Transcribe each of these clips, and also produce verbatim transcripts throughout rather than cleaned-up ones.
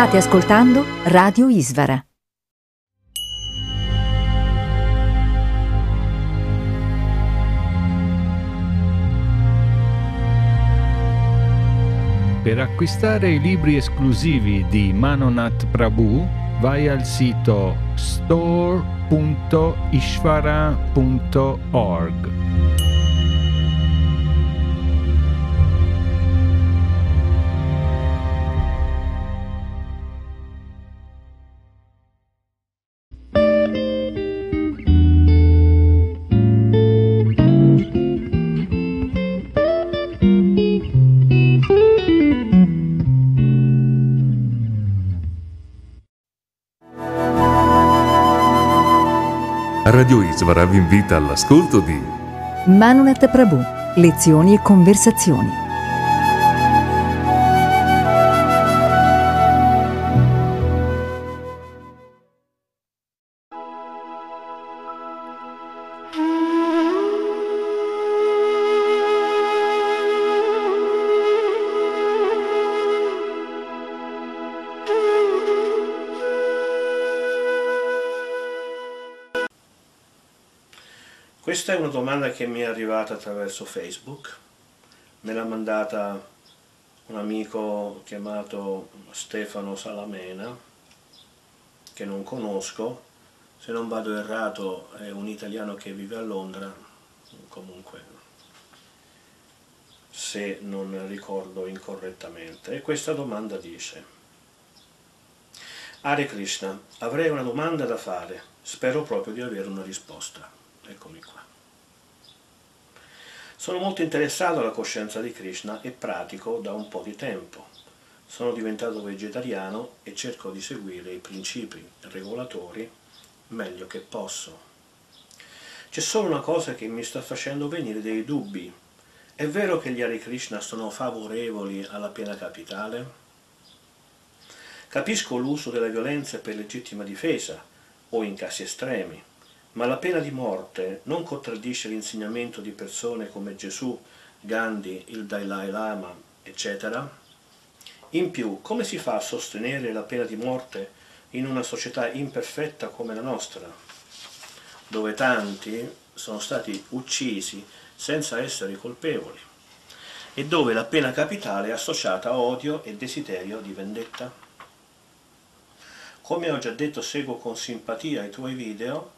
State ascoltando Radio Ishvara. Per acquistare i libri esclusivi di Manonatha Prabhu, vai al sito store punto ishvara punto org. Radio Ishvara vi invita all'ascolto di Manonatha Prabhu, lezioni e conversazioni. Questa è una domanda che mi è arrivata attraverso Facebook, me l'ha mandata un amico chiamato Stefano Salamena, che non conosco, se non vado errato è un italiano che vive a Londra, comunque se non ricordo incorrettamente, e questa domanda dice: Hare Krishna, avrei una domanda da fare, spero proprio di avere una risposta. Eccomi qua. Sono molto interessato alla coscienza di Krishna e pratico da un po' di tempo. Sono diventato vegetariano e cerco di seguire i principi regolatori meglio che posso. C'è solo una cosa che mi sta facendo venire dei dubbi. È vero che gli Hare Krishna sono favorevoli alla pena capitale? Capisco l'uso della violenza per legittima difesa o in casi estremi, ma la pena di morte non contraddice l'insegnamento di persone come Gesù, Gandhi, il Dalai Lama, eccetera? In più, come si fa a sostenere la pena di morte in una società imperfetta come la nostra, dove tanti sono stati uccisi senza essere colpevoli, e dove la pena capitale è associata a odio e desiderio di vendetta? Come ho già detto, seguo con simpatia i tuoi video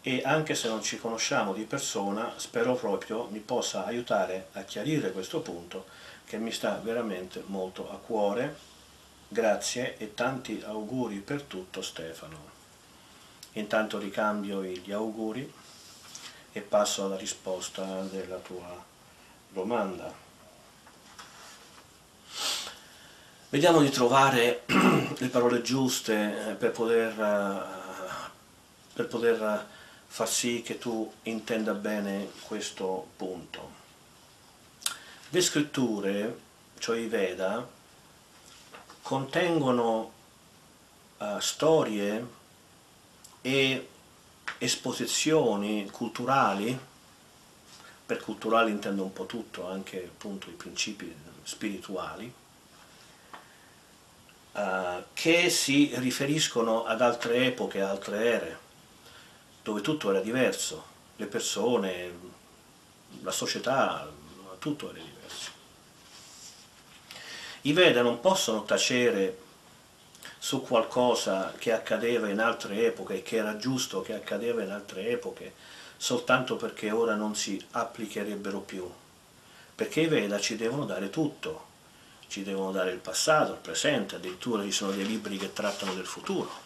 e anche se non ci conosciamo di persona, spero proprio mi possa aiutare a chiarire questo punto che mi sta veramente molto a cuore. Grazie e tanti auguri per tutto, Stefano. Intanto ricambio gli auguri e passo alla risposta della tua domanda. Vediamo di trovare le parole giuste per poter, per poter far sì che tu intenda bene questo punto. Le scritture, cioè i Veda, contengono uh, storie e esposizioni culturali, per culturali intendo un po' tutto, anche appunto i principi spirituali, uh, che si riferiscono ad altre epoche, altre ere, dove tutto era diverso, le persone, la società, tutto era diverso. I Veda non possono tacere su qualcosa che accadeva in altre epoche, che era giusto che accadeva in altre epoche, soltanto perché ora non si applicherebbero più. Perché i Veda ci devono dare tutto, ci devono dare il passato, il presente, addirittura ci sono dei libri che trattano del futuro.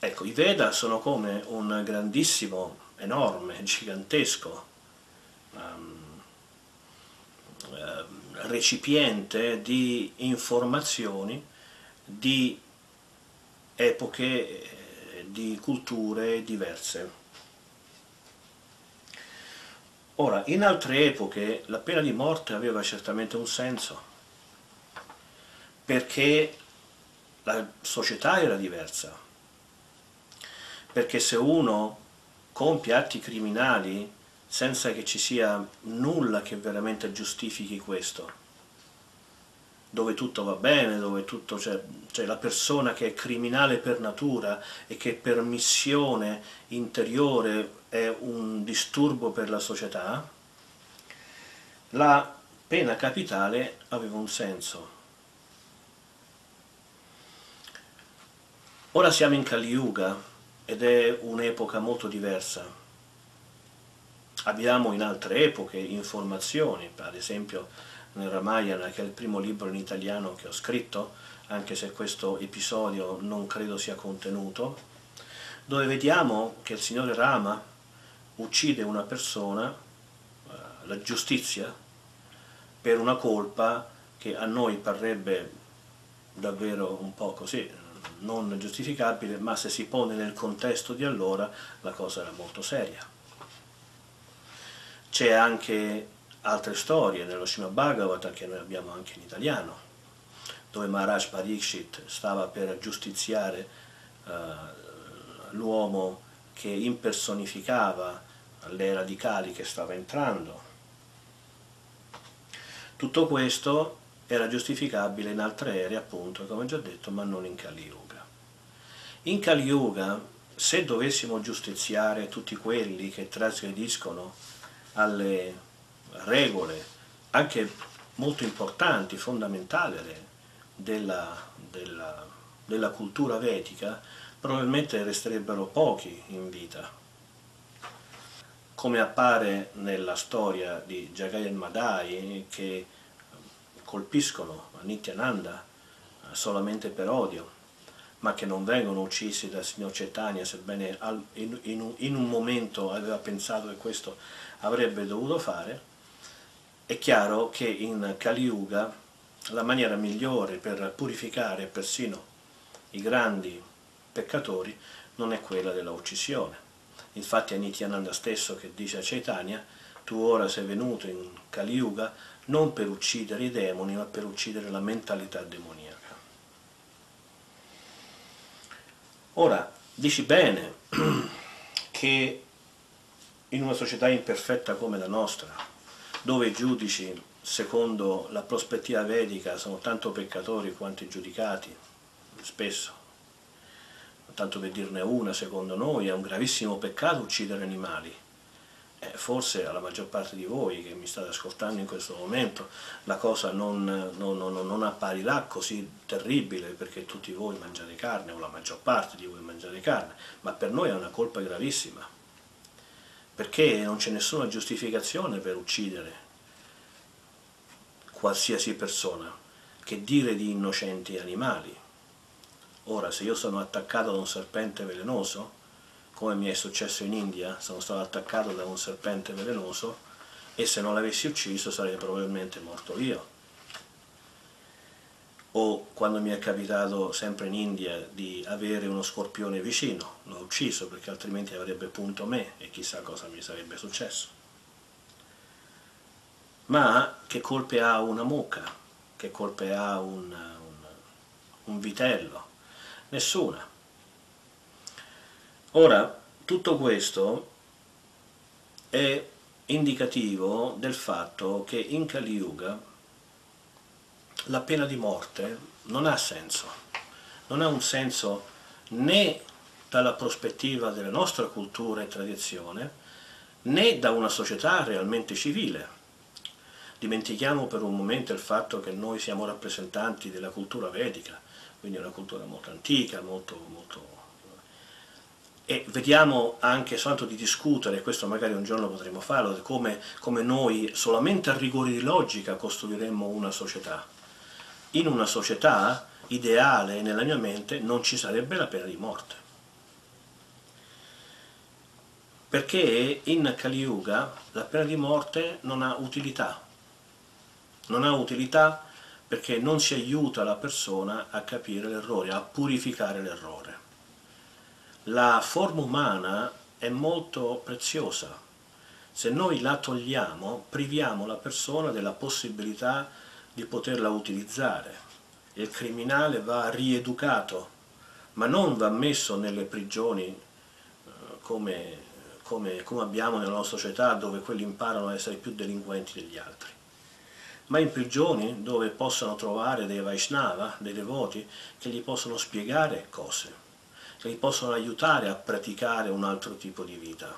Ecco, i Veda sono come un grandissimo, enorme, gigantesco um, um, recipiente di informazioni, di epoche, di culture diverse. Ora, in altre epoche la pena di morte aveva certamente un senso, perché la società era diversa, perché se uno compie atti criminali senza che ci sia nulla che veramente giustifichi questo, dove tutto va bene, dove tutto c'è, cioè la persona che è criminale per natura e che per missione interiore è un disturbo per la società, la pena capitale aveva un senso. Ora siamo in Kali-Yuga ed è un'epoca molto diversa. Abbiamo in altre epoche informazioni, ad esempio nel Ramayana, che è il primo libro in italiano che ho scritto, anche se questo episodio non credo sia contenuto, dove vediamo che il signore Rama uccide una persona, la giustizia, per una colpa che a noi parrebbe davvero un po' così, non giustificabile, ma se si pone nel contesto di allora la cosa era molto seria. C'è anche altre storie nello Srimad Bhagavatam, che noi abbiamo anche in italiano, dove Maharaj Parikshit stava per giustiziare uh, l'uomo che impersonificava le radicali che stava entrando. Tutto questo era giustificabile in altre ere, appunto, come già detto, ma non in Kali-Yuga. In Kali-Yuga, se dovessimo giustiziare tutti quelli che trasgrediscono alle regole, anche molto importanti, fondamentali, della, della, della cultura vetica, probabilmente resterebbero pochi in vita. Come appare nella storia di Jagai e Madhai, che colpiscono Nityananda solamente per odio, ma che non vengono uccisi dal signor Chaitanya, sebbene in un momento aveva pensato che questo avrebbe dovuto fare. È chiaro che in Kali-Yuga la maniera migliore per purificare persino i grandi peccatori non è quella della uccisione. Infatti è Nityananda stesso che dice a Chaitanya: tu ora sei venuto in Kali-Yuga non per uccidere i demoni, ma per uccidere la mentalità demoniaca. Ora, dici bene che in una società imperfetta come la nostra, dove i giudici, secondo la prospettiva vedica, sono tanto peccatori quanto i giudicati, spesso, tanto per dirne una, secondo noi è un gravissimo peccato uccidere animali, eh, forse alla maggior parte di voi che mi state ascoltando in questo momento la cosa non, non, non, non apparirà così terribile, perché tutti voi mangiate carne, o la maggior parte di voi mangiate carne, ma per noi è una colpa gravissima, perché non c'è nessuna giustificazione per uccidere qualsiasi persona, che dire di innocenti animali. Ora, se io sono attaccato da un serpente velenoso, come mi è successo in India, sono stato attaccato da un serpente velenoso, e se non l'avessi ucciso sarei probabilmente morto io. O quando mi è capitato, sempre in India, di avere uno scorpione vicino, l'ho ucciso perché altrimenti avrebbe punto me e chissà cosa mi sarebbe successo. Ma che colpe ha una mucca? Che colpe ha un, un, un vitello? Nessuna. Ora, tutto questo è indicativo del fatto che in Kali-Yuga la pena di morte non ha senso, non ha un senso né dalla prospettiva della nostra cultura e tradizione, né da una società realmente civile. Dimentichiamo per un momento il fatto che noi siamo rappresentanti della cultura vedica, quindi una cultura molto antica, molto... molto e vediamo anche soltanto di discutere, questo magari un giorno potremo farlo, di come, come noi solamente a rigore di logica costruiremmo una società. In una società ideale, nella mia mente, non ci sarebbe la pena di morte. Perché in Kali-Yuga la pena di morte non ha utilità. Non ha utilità perché non si aiuta la persona a capire l'errore, a purificare l'errore. La forma umana è molto preziosa, se noi la togliamo priviamo la persona della possibilità di poterla utilizzare. Il criminale va rieducato, ma non va messo nelle prigioni come, come, come abbiamo nella nostra società, dove quelli imparano a essere più delinquenti degli altri, ma in prigioni dove possono trovare dei Vaishnava, dei devoti, che gli possono spiegare cose, che li possono aiutare a praticare un altro tipo di vita.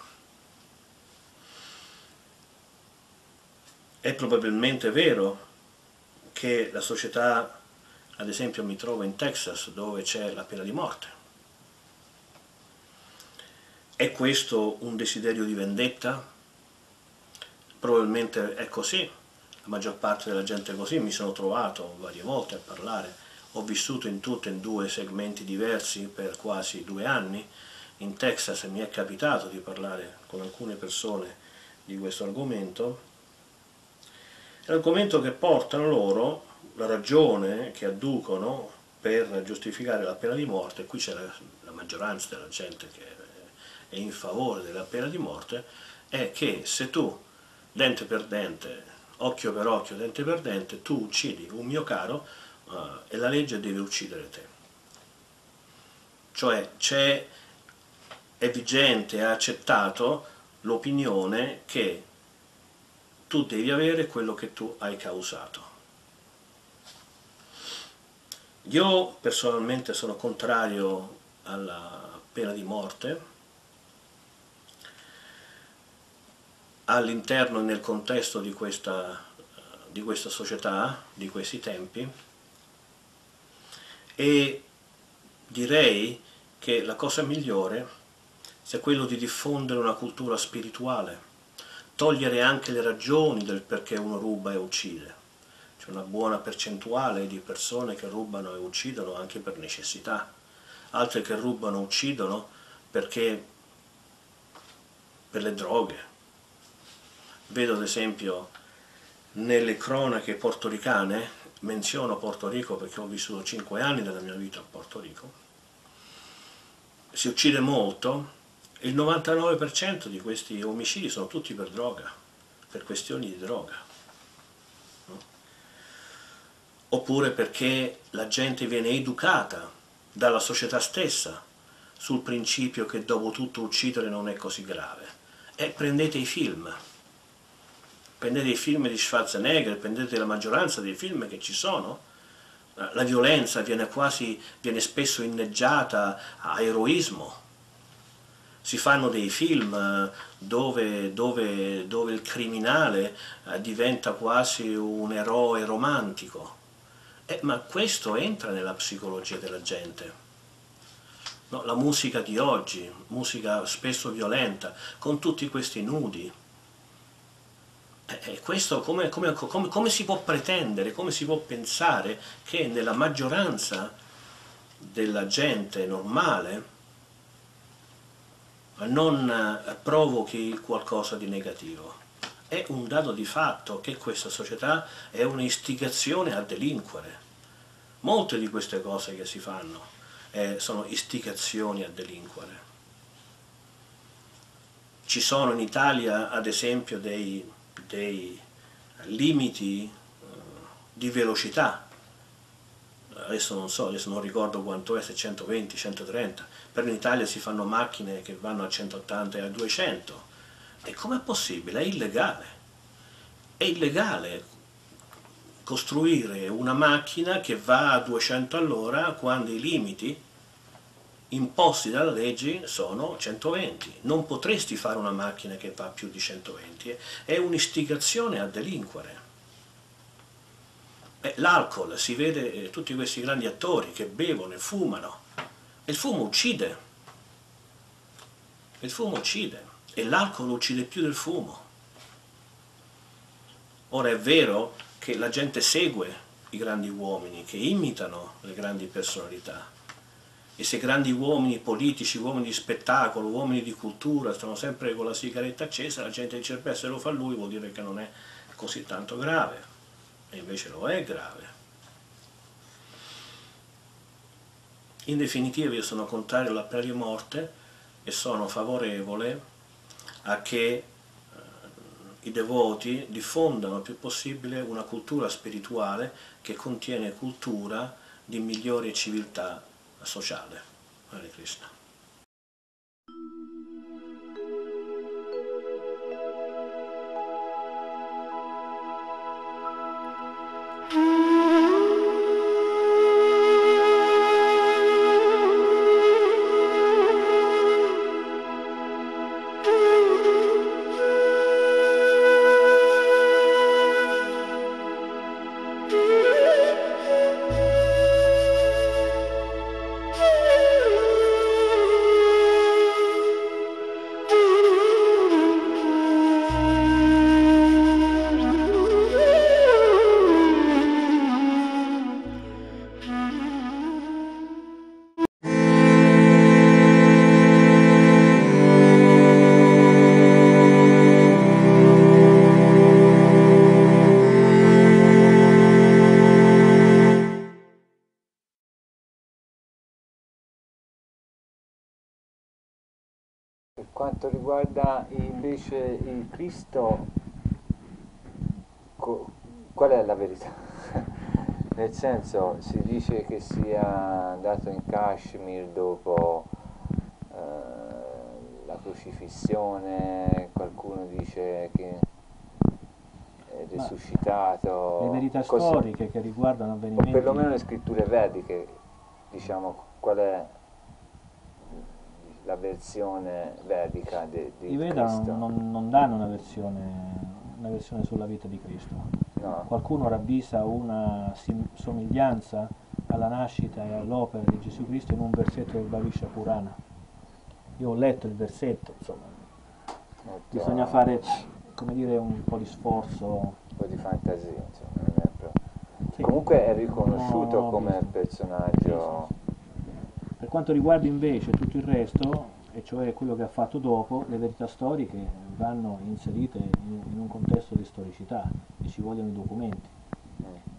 È probabilmente vero che la società, ad esempio mi trovo in Texas, dove c'è la pena di morte. È questo un desiderio di vendetta? Probabilmente è così, la maggior parte della gente è così, mi sono trovato varie volte a parlare. Ho vissuto in tutto in due segmenti diversi per quasi due anni. In Texas mi è capitato di parlare con alcune persone di questo argomento. L'argomento che portano loro, la ragione che adducono per giustificare la pena di morte, qui c'è la, la maggioranza della gente che è in favore della pena di morte, è che se tu, dente per dente, occhio per occhio, dente per dente, tu uccidi un mio caro, Uh, e la legge deve uccidere te. Cioè c'è, è vigente, è accettato l'opinione che tu devi avere quello che tu hai causato. Io personalmente sono contrario alla pena di morte all'interno e nel contesto di questa, di questa società, di questi tempi, e direi che la cosa migliore sia quello di diffondere una cultura spirituale, togliere anche le ragioni del perché uno ruba e uccide. C'è una buona percentuale di persone che rubano e uccidono anche per necessità, altre che rubano e uccidono perché per le droghe. Vedo ad esempio nelle cronache portoricane, menziono Porto Rico perché ho vissuto cinque anni della mia vita a Porto Rico, si uccide molto, il novantanove per cento di questi omicidi sono tutti per droga, per questioni di droga, no? Oppure perché la gente viene educata dalla società stessa sul principio che dopo tutto uccidere non è così grave. E prendete i film, prendete i film di Schwarzenegger, prendete la maggioranza dei film che ci sono, la violenza viene quasi, viene spesso inneggiata a eroismo, Si fanno dei film dove, dove, dove il criminale diventa quasi un eroe romantico, eh, ma questo entra nella psicologia della gente. No, la musica di oggi, musica spesso violenta, con tutti questi nudi, eh, questo come, come, come, come si può pretendere, come si può pensare che nella maggioranza della gente normale non provochi qualcosa di negativo? È un dato di fatto che questa società è un'istigazione a delinquere. Molte di queste cose che si fanno eh, sono istigazioni a delinquere. Ci sono in Italia, ad esempio, dei, dei limiti eh, di velocità. Adesso non so, adesso non ricordo quanto è, se centoventi, centotrenta, però in Italia si fanno macchine che vanno a centottanta e a duecento. E com'è possibile? È illegale. È illegale costruire una macchina che va a duecento all'ora quando i limiti imposti dalla legge sono centoventi. Non potresti fare una macchina che va più di centoventi, è un'istigazione a delinquere. L'alcol, si vede eh, tutti questi grandi attori che bevono e fumano, e il fumo uccide, il fumo uccide, e l'alcol uccide più del fumo. Ora è vero che la gente segue i grandi uomini, che imitano le grandi personalità, e se grandi uomini politici, uomini di spettacolo, uomini di cultura stanno sempre con la sigaretta accesa, la gente dice: beh, se lo fa lui vuol dire che non è così tanto grave. E invece lo è grave. In definitiva, io sono contrario alla pena di morte e sono favorevole a che eh, i devoti diffondano il più possibile una cultura spirituale che contiene cultura di migliore civiltà sociale. Hare Krishna. Riguarda invece il Cristo, qual è la verità? Nel senso, si dice che sia andato in Kashmir dopo eh, la crocifissione, qualcuno dice che è resuscitato. Ma le verità storiche che riguardano avvenimenti, o perlomeno le scritture vediche, diciamo, qual è la versione vedica di Cristo? I Veda non, non danno una versione, una versione sulla vita di Cristo. No. Qualcuno ravvisa una somiglianza alla nascita e all'opera di Gesù Cristo in un versetto del Bhavishya Purana. Io ho letto il versetto, insomma. Okay. Bisogna fare, come dire, un po' di sforzo. Un po' di fantasia, insomma. Non è proprio... sì. Comunque è riconosciuto no, come visto. personaggio... Sì, sì. Per quanto riguarda invece tutto il resto, e cioè quello che ha fatto dopo, le verità storiche vanno inserite in, in un contesto di storicità e ci vogliono i documenti.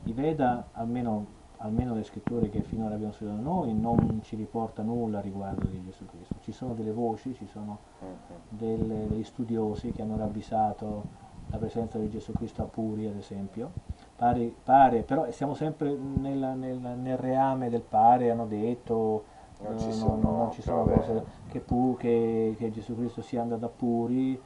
I Veda, almeno, almeno le scritture che finora abbiamo studiato noi, non ci riporta nulla riguardo di Gesù Cristo. Ci sono delle voci, ci sono delle, degli studiosi che hanno ravvisato la presenza di Gesù Cristo a Puri, ad esempio. Pare, pare però siamo sempre nella, nella, nel reame del pare, hanno detto... Non ci sono, non, non ci sono cose che, pu, che, che Gesù Cristo sia andato a Puri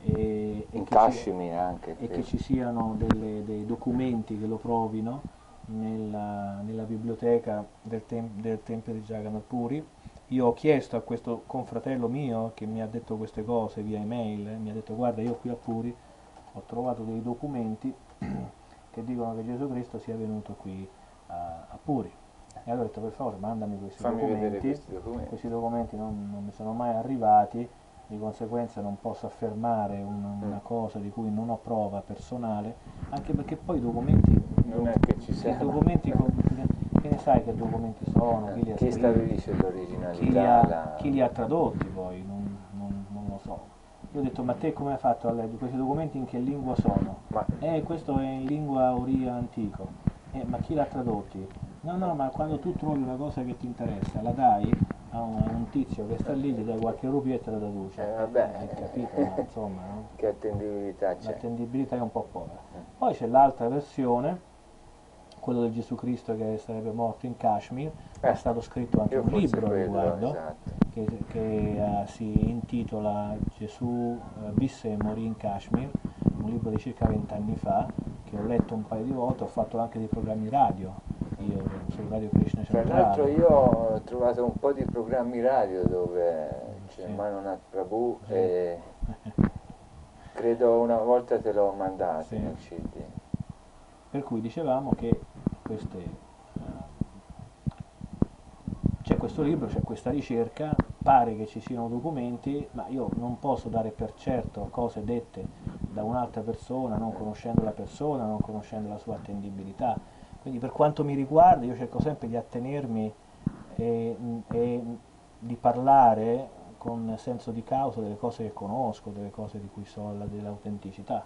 e, e, che, ci, anche, e che ci siano delle, dei documenti che lo provino nella, nella biblioteca del, tem, del Tempio di Giacano a Puri. Io ho chiesto a questo confratello mio che mi ha detto queste cose via email, eh, mi ha detto: guarda, io qui a Puri ho trovato dei documenti che dicono che Gesù Cristo sia venuto qui a, a Puri. E allora ho detto: per favore mandami questi documenti. questi documenti, questi documenti non, non mi sono mai arrivati, di conseguenza non posso affermare un, una cosa di cui non ho prova personale, anche perché poi i documenti non è che ci siano. documenti che ne sai che documenti sono, chi li ha scritti, stabilisce l'originalità, chi li ha, la... chi li ha tradotti poi, non, non, non lo so. Io ho detto: ma te come hai fatto a leggere questi documenti, in che lingua sono? Ma... Eh, questo è in lingua oria antico. Eh, ma chi l'ha tradotti? No, no, ma quando tu trovi una cosa che ti interessa, la dai a un, un tizio che sta lì, gli dai qualche rupietta e la traduce. Eh, vabbè. Hai capito, ma insomma, no? Che attendibilità c'è? L'attendibilità è un po' povera. Poi c'è l'altra versione, quello del Gesù Cristo che sarebbe morto in Kashmir, eh, è stato scritto anche un libro quello, riguardo, esatto. che, che uh, si intitola Gesù uh, visse e morì in Kashmir, un libro di circa vent'anni fa, che ho letto un paio di volte, ho fatto anche dei programmi radio, io sul Radio Krishna Centrale. Tra l'altro io ho trovato un po' di programmi radio dove c'è sì. Manonatha Prabhu, sì. E credo una volta te l'ho mandato sì. nel C D. Per cui dicevamo che queste, uh, c'è questo libro, c'è questa ricerca, pare che ci siano documenti, ma io non posso dare per certo cose dette da un'altra persona, non conoscendo la persona, non conoscendo la sua attendibilità. Quindi per quanto mi riguarda io cerco sempre di attenermi e, e di parlare con senso di causa delle cose che conosco, delle cose di cui so, dell'autenticità.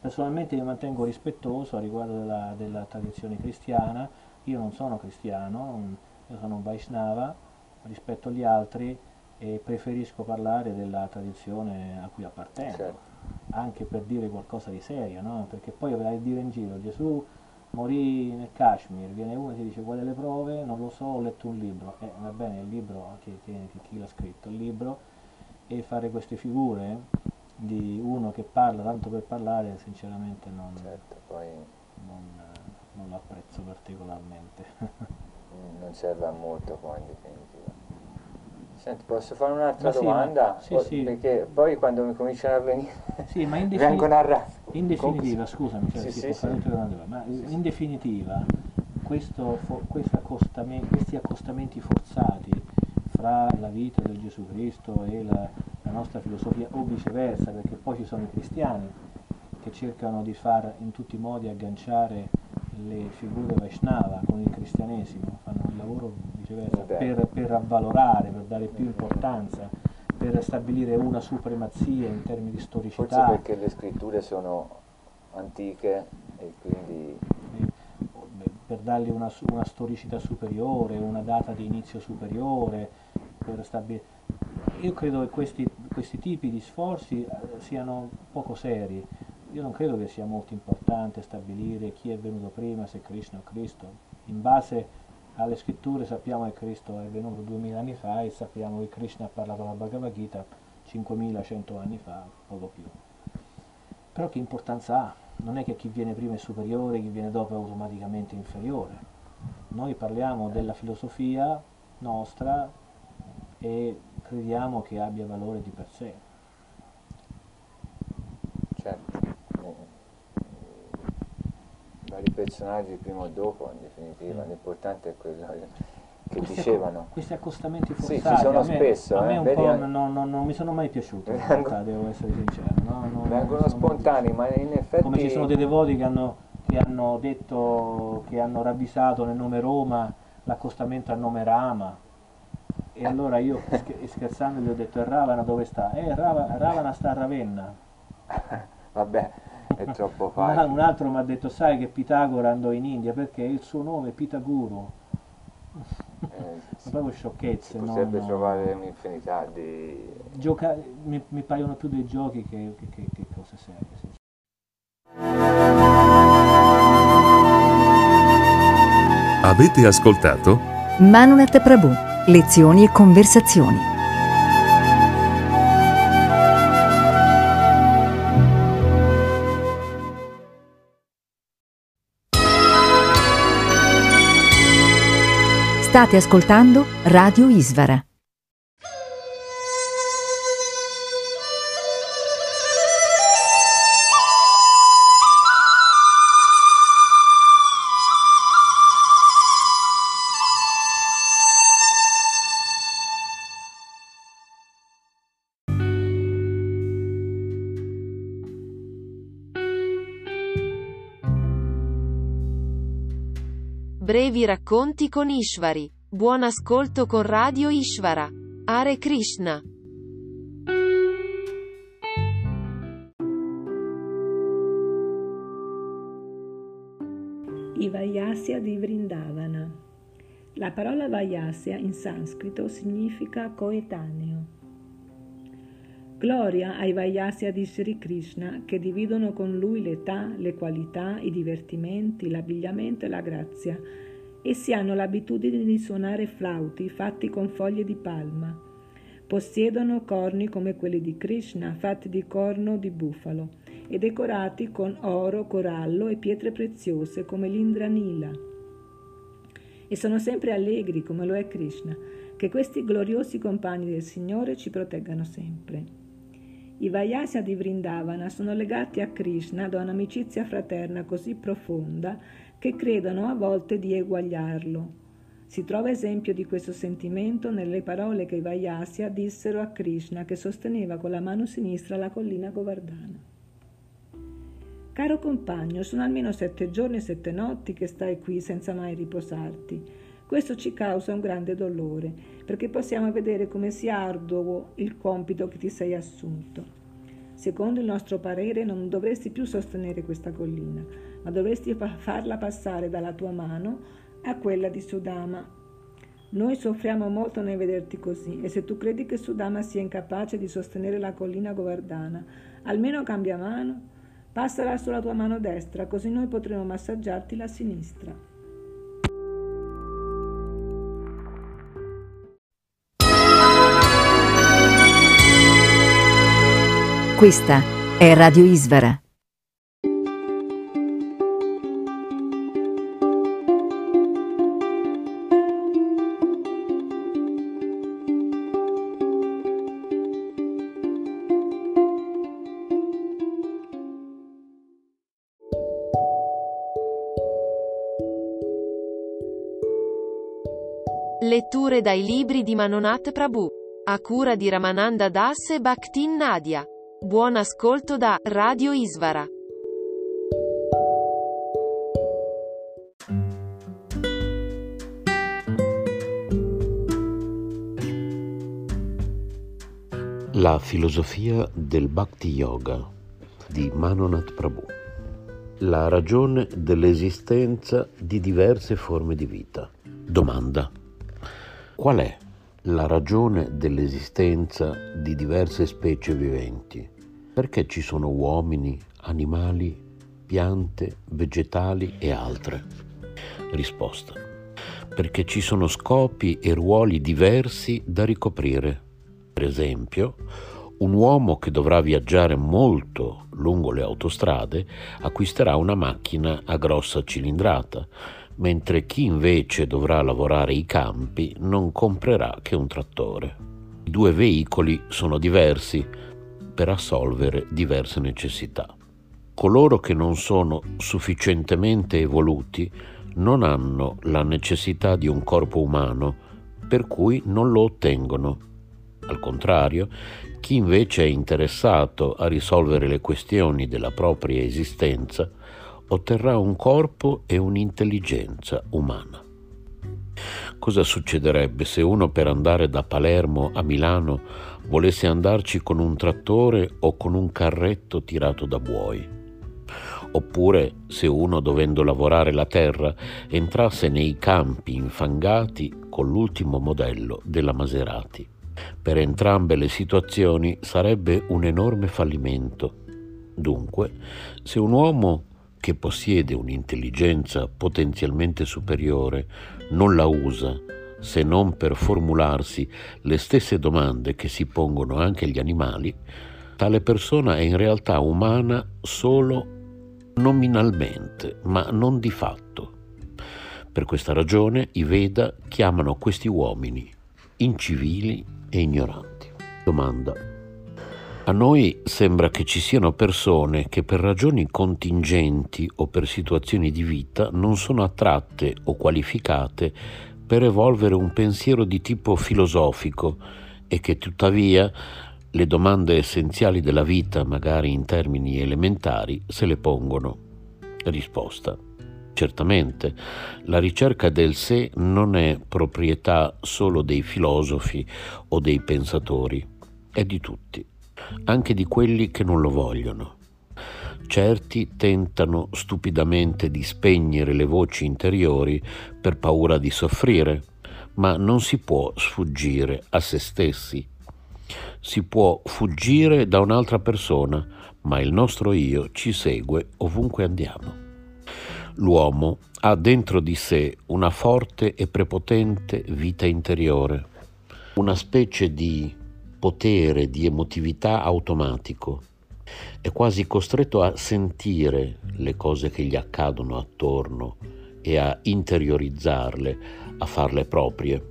Personalmente mi mantengo rispettoso a riguardo della, della tradizione cristiana, io non sono cristiano, io sono un Vaishnava, rispetto agli altri e preferisco parlare della tradizione a cui appartengo, certo. anche per dire qualcosa di serio, no? Perché poi vai a dire in giro: Gesù morì nel Kashmir, viene uno e ti dice: quali le prove? Non lo so, ho letto un libro, eh, va bene, il libro, chi, chi, chi l'ha scritto? Il libro, e fare queste figure di uno che parla tanto per parlare, sinceramente non, certo, poi non, non lo apprezzo particolarmente. Non serve a molto poi in definitiva. Senti, posso fare un'altra ma domanda? Sì, ma, sì, sì. Perché poi quando mi cominciano a venire sì, ma in, defini in definitiva, scusami, cioè, sì, sì, sì, sì. Domanda, ma sì, in definitiva questo, questo accostamento, questi accostamenti forzati fra la vita del Gesù Cristo e la, la nostra filosofia, o viceversa, perché poi ci sono i cristiani che cercano di far in tutti i modi agganciare le figure Vaishnava con il cristianesimo, fanno il lavoro viceversa per, per avvalorare, per dare più importanza, per stabilire una supremazia in termini di storicità. Forse perché le scritture sono antiche e quindi... per dargli una, una storicità superiore, una data di inizio superiore, per stabilire. Io credo che questi, questi tipi di sforzi siano poco seri, io non credo che sia molto importante stabilire chi è venuto prima, se Krishna o Cristo, in base alle scritture sappiamo che Cristo è venuto duemila anni fa e sappiamo che Krishna ha parlato la Bhagavad Gita cinquemilacento anni fa, poco più, però che importanza ha? Non è che chi viene prima è superiore, chi viene dopo è automaticamente inferiore. Noi parliamo della filosofia nostra e crediamo che abbia valore di per sé. Certo. Vari personaggi prima o dopo, in definitiva, l'importante è quello che questi dicevano. Acc questi accostamenti forzati, sì, ci sono a me, spesso, a me eh, un po' non, non, non mi sono mai piaciuti, in realtà, devo essere sincero. No, no, vengono spontanei, ma in effetti... Come ci sono dei devoti che hanno, che hanno detto, che hanno ravvisato nel nome Roma l'accostamento al nome Rama, e allora io scherzando gli ho detto: e Ravana dove sta? Eh, Rava, Ravana sta a Ravenna. Vabbè, è troppo facile. Un altro mi ha detto: sai che Pitagora andò in India perché il suo nome è Pitaguru. Eh, sì. Proprio sciocchezze, si potrebbe no, no. trovare un'infinità di... Gioca... Mi, mi paiono più dei giochi che, che, che, che cose serie, sì. Avete ascoltato? Manonatha Prabhu, lezioni e conversazioni. State ascoltando Radio Ishvara. Brevi racconti con Ishvari. Buon ascolto con Radio Ishvara. Hare Krishna. I Vayasya di Vrindavana. La parola Vayasya in sanscrito significa coetaneo. Gloria ai Vayasya di Sri Krishna che dividono con lui l'età, le qualità, i divertimenti, l'abbigliamento e la grazia. Essi hanno l'abitudine di suonare flauti fatti con foglie di palma. Possiedono corni come quelli di Krishna, fatti di corno di bufalo, e decorati con oro, corallo e pietre preziose come l'Indranila. E sono sempre allegri come lo è Krishna. Che questi gloriosi compagni del Signore ci proteggano sempre. I Vayasya di Vrindavana sono legati a Krishna da un'amicizia fraterna così profonda che credono a volte di eguagliarlo. Si trova esempio di questo sentimento nelle parole che i Vayasya dissero a Krishna che sosteneva con la mano sinistra la collina Govardhana. Caro compagno, sono almeno sette giorni e sette notti che stai qui senza mai riposarti. Questo ci causa un grande dolore, perché possiamo vedere come sia arduo il compito che ti sei assunto. Secondo il nostro parere non dovresti più sostenere questa collina, ma dovresti farla passare dalla tua mano a quella di Sudama. Noi soffriamo molto nel vederti così, e se tu credi che Sudama sia incapace di sostenere la collina Govardhana, almeno cambia mano, passala sulla tua mano destra, così noi potremo massaggiarti la sinistra. Questa è Radio Ishvara. Letture dai libri di Manonatha Prabhu, a cura di Ramananda Das e Bhaktin Nadia. Buon ascolto da Radio Ishvara. La filosofia del Bhakti Yoga di Manonatha Prabhu. La ragione dell'esistenza di diverse forme di vita. Domanda: qual è la ragione dell'esistenza di diverse specie viventi? Perché ci sono uomini, animali, piante, vegetali e altre? Risposta: perché ci sono scopi e ruoli diversi da ricoprire. Per esempio, un uomo che dovrà viaggiare molto lungo le autostrade acquisterà una macchina a grossa cilindrata, mentre chi invece dovrà lavorare i campi non comprerà che un trattore. I due veicoli sono diversi per assolvere diverse necessità. Coloro che non sono sufficientemente evoluti non hanno la necessità di un corpo umano, per cui non lo ottengono. Al contrario, chi invece è interessato a risolvere le questioni della propria esistenza otterrà un corpo e un'intelligenza umana. Cosa succederebbe se uno per andare da Palermo a Milano volesse andarci con un trattore o con un carretto tirato da buoi? Oppure se uno, dovendo lavorare la terra, entrasse nei campi infangati con l'ultimo modello della Maserati? Per entrambe le situazioni sarebbe un enorme fallimento. Dunque, se un uomo che possiede un'intelligenza potenzialmente superiore non la usa se non per formularsi le stesse domande che si pongono anche gli animali, tale persona è in realtà umana solo nominalmente, ma non di fatto. Per questa ragione i Veda chiamano questi uomini incivili e ignoranti. Domanda: a noi sembra che ci siano persone che per ragioni contingenti o per situazioni di vita non sono attratte o qualificate per evolvere un pensiero di tipo filosofico e che tuttavia le domande essenziali della vita, magari in termini elementari, se le pongono. Risposta: Certamente, la ricerca del sé non è proprietà solo dei filosofi o dei pensatori, è di tutti, anche di quelli che non lo vogliono. Certi tentano stupidamente di spegnere le voci interiori per paura di soffrire, ma non si può sfuggire a se stessi. Si può fuggire da un'altra persona, ma il nostro io ci segue ovunque andiamo. L'uomo ha dentro di sé una forte e prepotente vita interiore, una specie di potere di emotività automatico. È quasi costretto a sentire le cose che gli accadono attorno e a interiorizzarle, a farle proprie.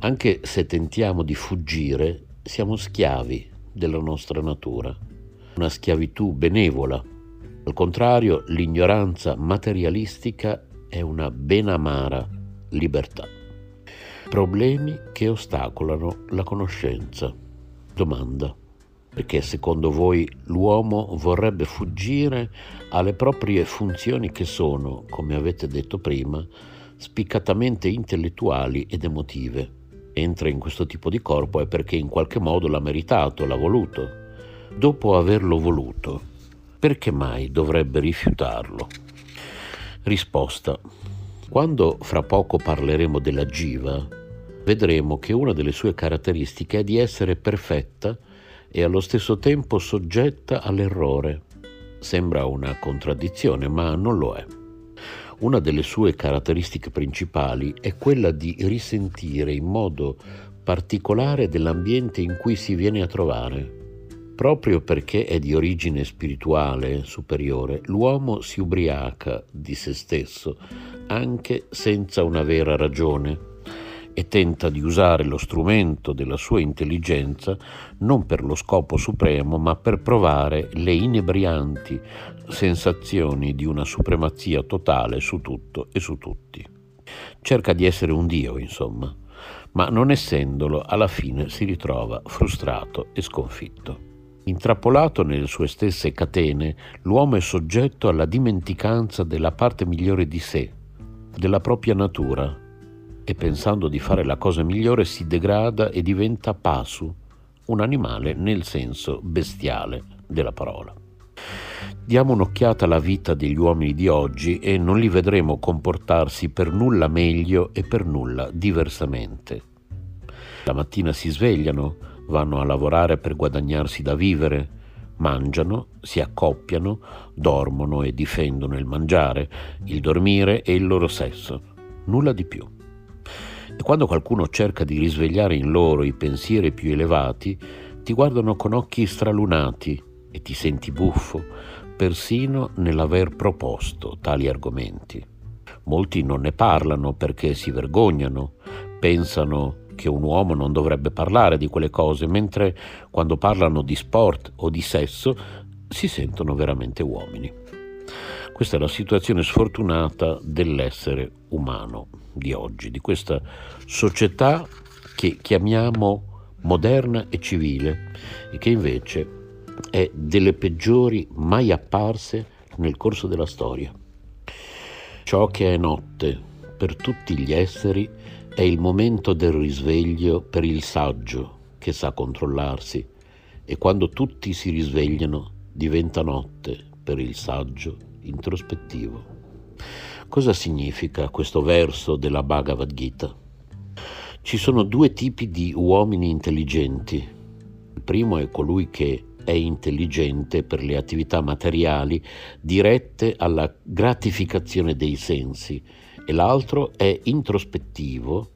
Anche se tentiamo di fuggire, siamo schiavi della nostra natura, una schiavitù benevola. Al contrario, l'ignoranza materialistica è una ben amara libertà. Problemi che ostacolano la conoscenza. Domanda: perché secondo voi l'uomo vorrebbe fuggire alle proprie funzioni che sono, come avete detto prima, spiccatamente intellettuali ed emotive? Entra in questo tipo di corpo è perché in qualche modo l'ha meritato, l'ha voluto. Dopo averlo voluto, perché mai dovrebbe rifiutarlo? Risposta: quando fra poco parleremo della Jiva, vedremo che una delle sue caratteristiche è di essere perfetta e allo stesso tempo soggetta all'errore. Sembra una contraddizione, ma non lo è. Una delle sue caratteristiche principali è quella di risentire in modo particolare dell'ambiente in cui si viene a trovare. Proprio perché è di origine spirituale superiore, l'uomo si ubriaca di se stesso, anche senza una vera ragione, e tenta di usare lo strumento della sua intelligenza non per lo scopo supremo, ma per provare le inebrianti sensazioni di una supremazia totale su tutto e su tutti. Cerca di essere un dio, insomma, ma non essendolo, alla fine si ritrova frustrato e sconfitto. Intrappolato nelle sue stesse catene, l'uomo è soggetto alla dimenticanza della parte migliore di sé, della propria natura, e pensando di fare la cosa migliore si degrada e diventa pasu, un animale nel senso bestiale della parola. Diamo un'occhiata alla vita degli uomini di oggi e non li vedremo comportarsi per nulla meglio e per nulla diversamente. La mattina si svegliano, vanno a lavorare per guadagnarsi da vivere, mangiano, si accoppiano, dormono e difendono il mangiare, il dormire e il loro sesso, nulla di più. E quando qualcuno cerca di risvegliare in loro i pensieri più elevati, ti guardano con occhi stralunati e ti senti buffo, persino nell'aver proposto tali argomenti. Molti non ne parlano perché si vergognano, pensano che un uomo non dovrebbe parlare di quelle cose, mentre quando parlano di sport o di sesso si sentono veramente uomini. Questa è la situazione sfortunata dell'essere umano di oggi, di questa società che chiamiamo moderna e civile e che invece è delle peggiori mai apparse nel corso della storia. Ciò che è notte per tutti gli esseri è il momento del risveglio per il saggio che sa controllarsi, e quando tutti si risvegliano diventa notte per il saggio introspettivo. Cosa significa questo verso della Bhagavad Gita? Ci sono due tipi di uomini intelligenti. Il primo è colui che è intelligente per le attività materiali dirette alla gratificazione dei sensi, e l'altro è introspettivo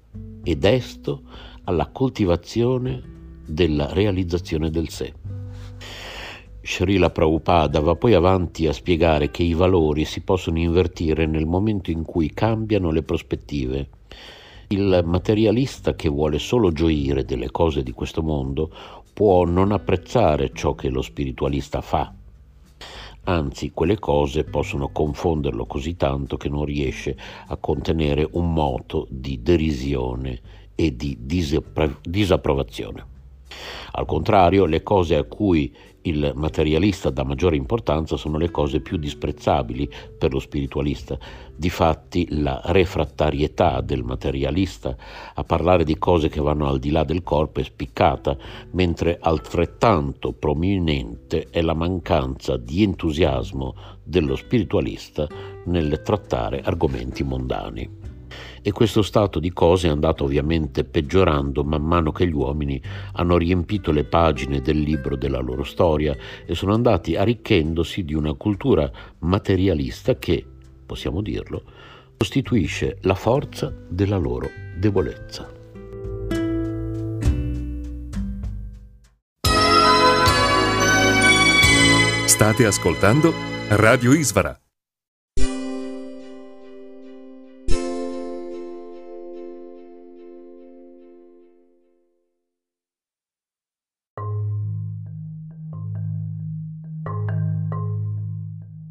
e desto alla coltivazione della realizzazione del sé. Srila Prabhupada va poi avanti a spiegare che i valori si possono invertire nel momento in cui cambiano le prospettive. Il materialista che vuole solo gioire delle cose di questo mondo può non apprezzare ciò che lo spiritualista fa. Anzi, quelle cose possono confonderlo così tanto che non riesce a contenere un moto di derisione e di disappro- disapprovazione. Al contrario, le cose a cui il materialista dà maggiore importanza sono le cose più disprezzabili per lo spiritualista. Difatti la refrattarietà del materialista a parlare di cose che vanno al di là del corpo è spiccata, mentre altrettanto prominente è la mancanza di entusiasmo dello spiritualista nel trattare argomenti mondani. E questo stato di cose è andato ovviamente peggiorando man mano che gli uomini hanno riempito le pagine del libro della loro storia e sono andati arricchendosi di una cultura materialista che, possiamo dirlo, costituisce la forza della loro debolezza. State ascoltando Radio Ishvara.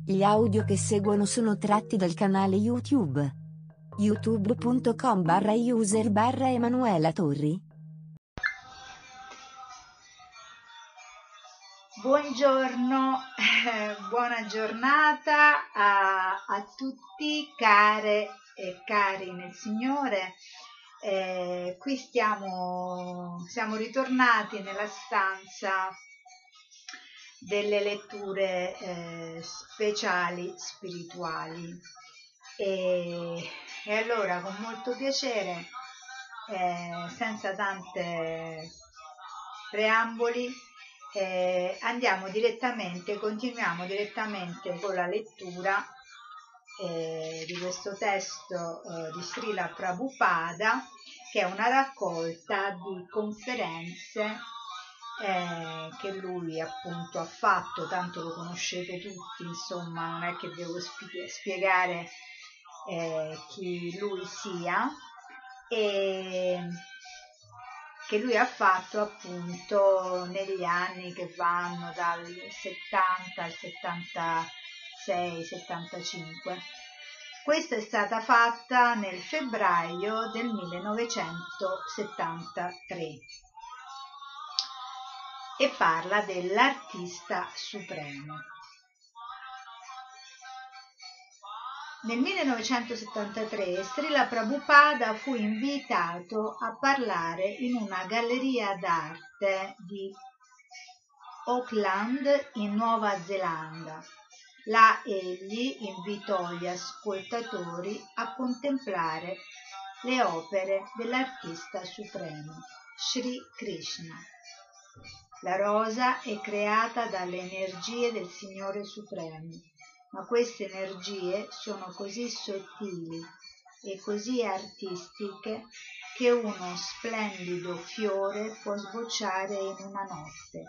Gli audio che seguono sono tratti dal canale YouTube. youtube.com barra user barra Emanuela Torri. Buongiorno, buona giornata a, a tutti, care e cari nel Signore. Eh, qui stiamo, siamo ritornati nella stanza delle letture eh, speciali spirituali e, e allora con molto piacere, eh, senza tante preamboli, eh, andiamo direttamente, continuiamo direttamente con la lettura eh, di questo testo eh, di Srila Prabhupada, che è una raccolta di conferenze Eh, che lui appunto ha fatto, tanto lo conoscete tutti, insomma non è che devo spie- spiegare eh, chi lui sia, e che lui ha fatto appunto negli anni che vanno dal settanta al settantasei, settantacinque. Questa è stata fatta nel febbraio del millenovecentosettantatré. E parla dell'artista supremo. Nel millenovecentosettantatré Srila Prabhupada fu invitato a parlare in una galleria d'arte di Auckland in Nuova Zelanda. Là egli invitò gli ascoltatori a contemplare le opere dell'artista supremo, Sri Krishna. La rosa è creata dalle energie del Signore Supremo, ma queste energie sono così sottili e così artistiche che uno splendido fiore può sbocciare in una notte.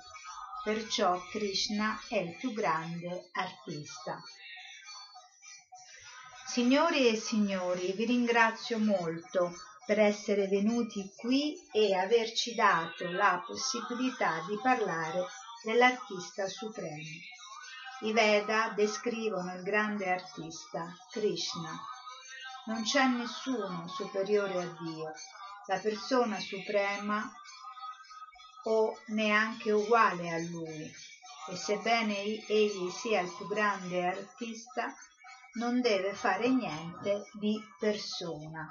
Perciò Krishna è il più grande artista. Signori e signori, vi ringrazio molto per essere venuti qui e averci dato la possibilità di parlare dell'artista supremo. I Veda descrivono il grande artista, Krishna. Non c'è nessuno superiore a Dio, la persona suprema o neanche uguale a Lui, e sebbene egli sia il più grande artista, non deve fare niente di persona.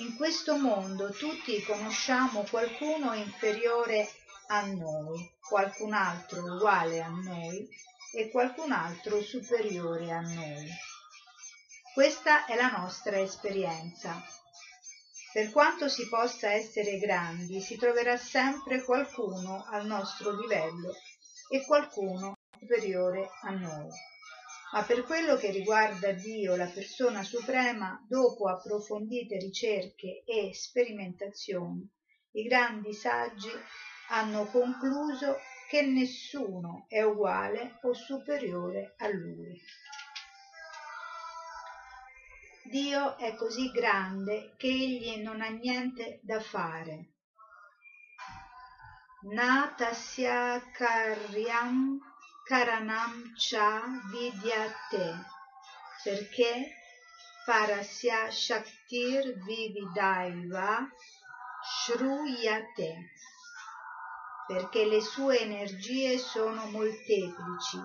In questo mondo tutti conosciamo qualcuno inferiore a noi, qualcun altro uguale a noi e qualcun altro superiore a noi. Questa è la nostra esperienza. Per quanto si possa essere grandi, si troverà sempre qualcuno al nostro livello e qualcuno superiore a noi. Ma per quello che riguarda Dio, la persona suprema, dopo approfondite ricerche e sperimentazioni, i grandi saggi hanno concluso che nessuno è uguale o superiore a Lui. Dio è così grande che egli non ha niente da fare. Natasya karyam Karanam cha vidyate, perché parasya shaktir vividaiva shruyate. perché le sue energie sono molteplici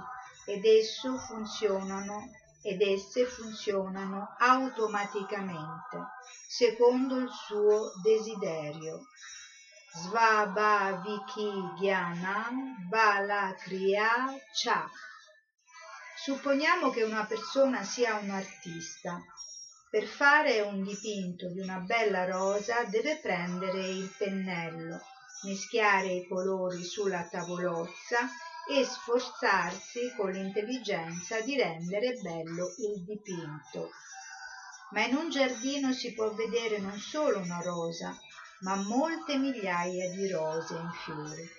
ed esso funzionano, ed esse funzionano automaticamente, secondo il suo desiderio. Svabhaviki Gyanam Balakriya Cha. Supponiamo che una persona sia un artista. Per fare un dipinto di una bella rosa deve prendere il pennello, mischiare i colori sulla tavolozza e sforzarsi con l'intelligenza di rendere bello il dipinto. Ma in un giardino si può vedere non solo una rosa, ma molte migliaia di rose in fiore.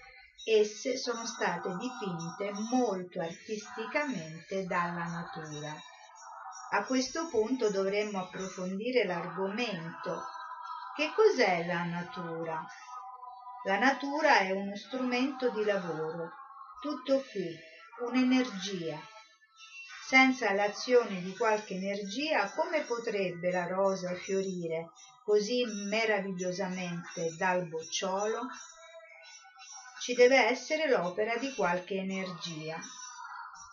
Esse sono state dipinte molto artisticamente dalla natura. A questo punto dovremmo approfondire l'argomento. Che cos'è la natura? La natura è uno strumento di lavoro, tutto qui, un'energia. Senza l'azione di qualche energia, come potrebbe la rosa fiorire così meravigliosamente dal bocciolo? Ci deve essere l'opera di qualche energia,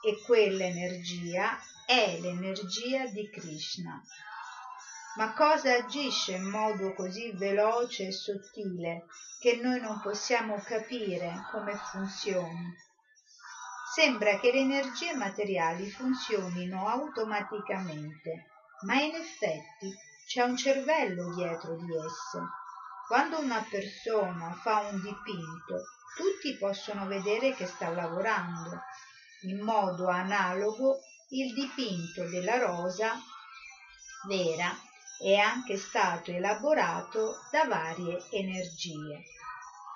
e quell'energia è l'energia di Krishna. Ma cosa agisce in modo così veloce e sottile che noi non possiamo capire come funzioni? Sembra che le energie materiali funzionino automaticamente, ma in effetti c'è un cervello dietro di esse. Quando una persona fa un dipinto, tutti possono vedere che sta lavorando. In modo analogo, il dipinto della rosa vera è anche stato elaborato da varie energie.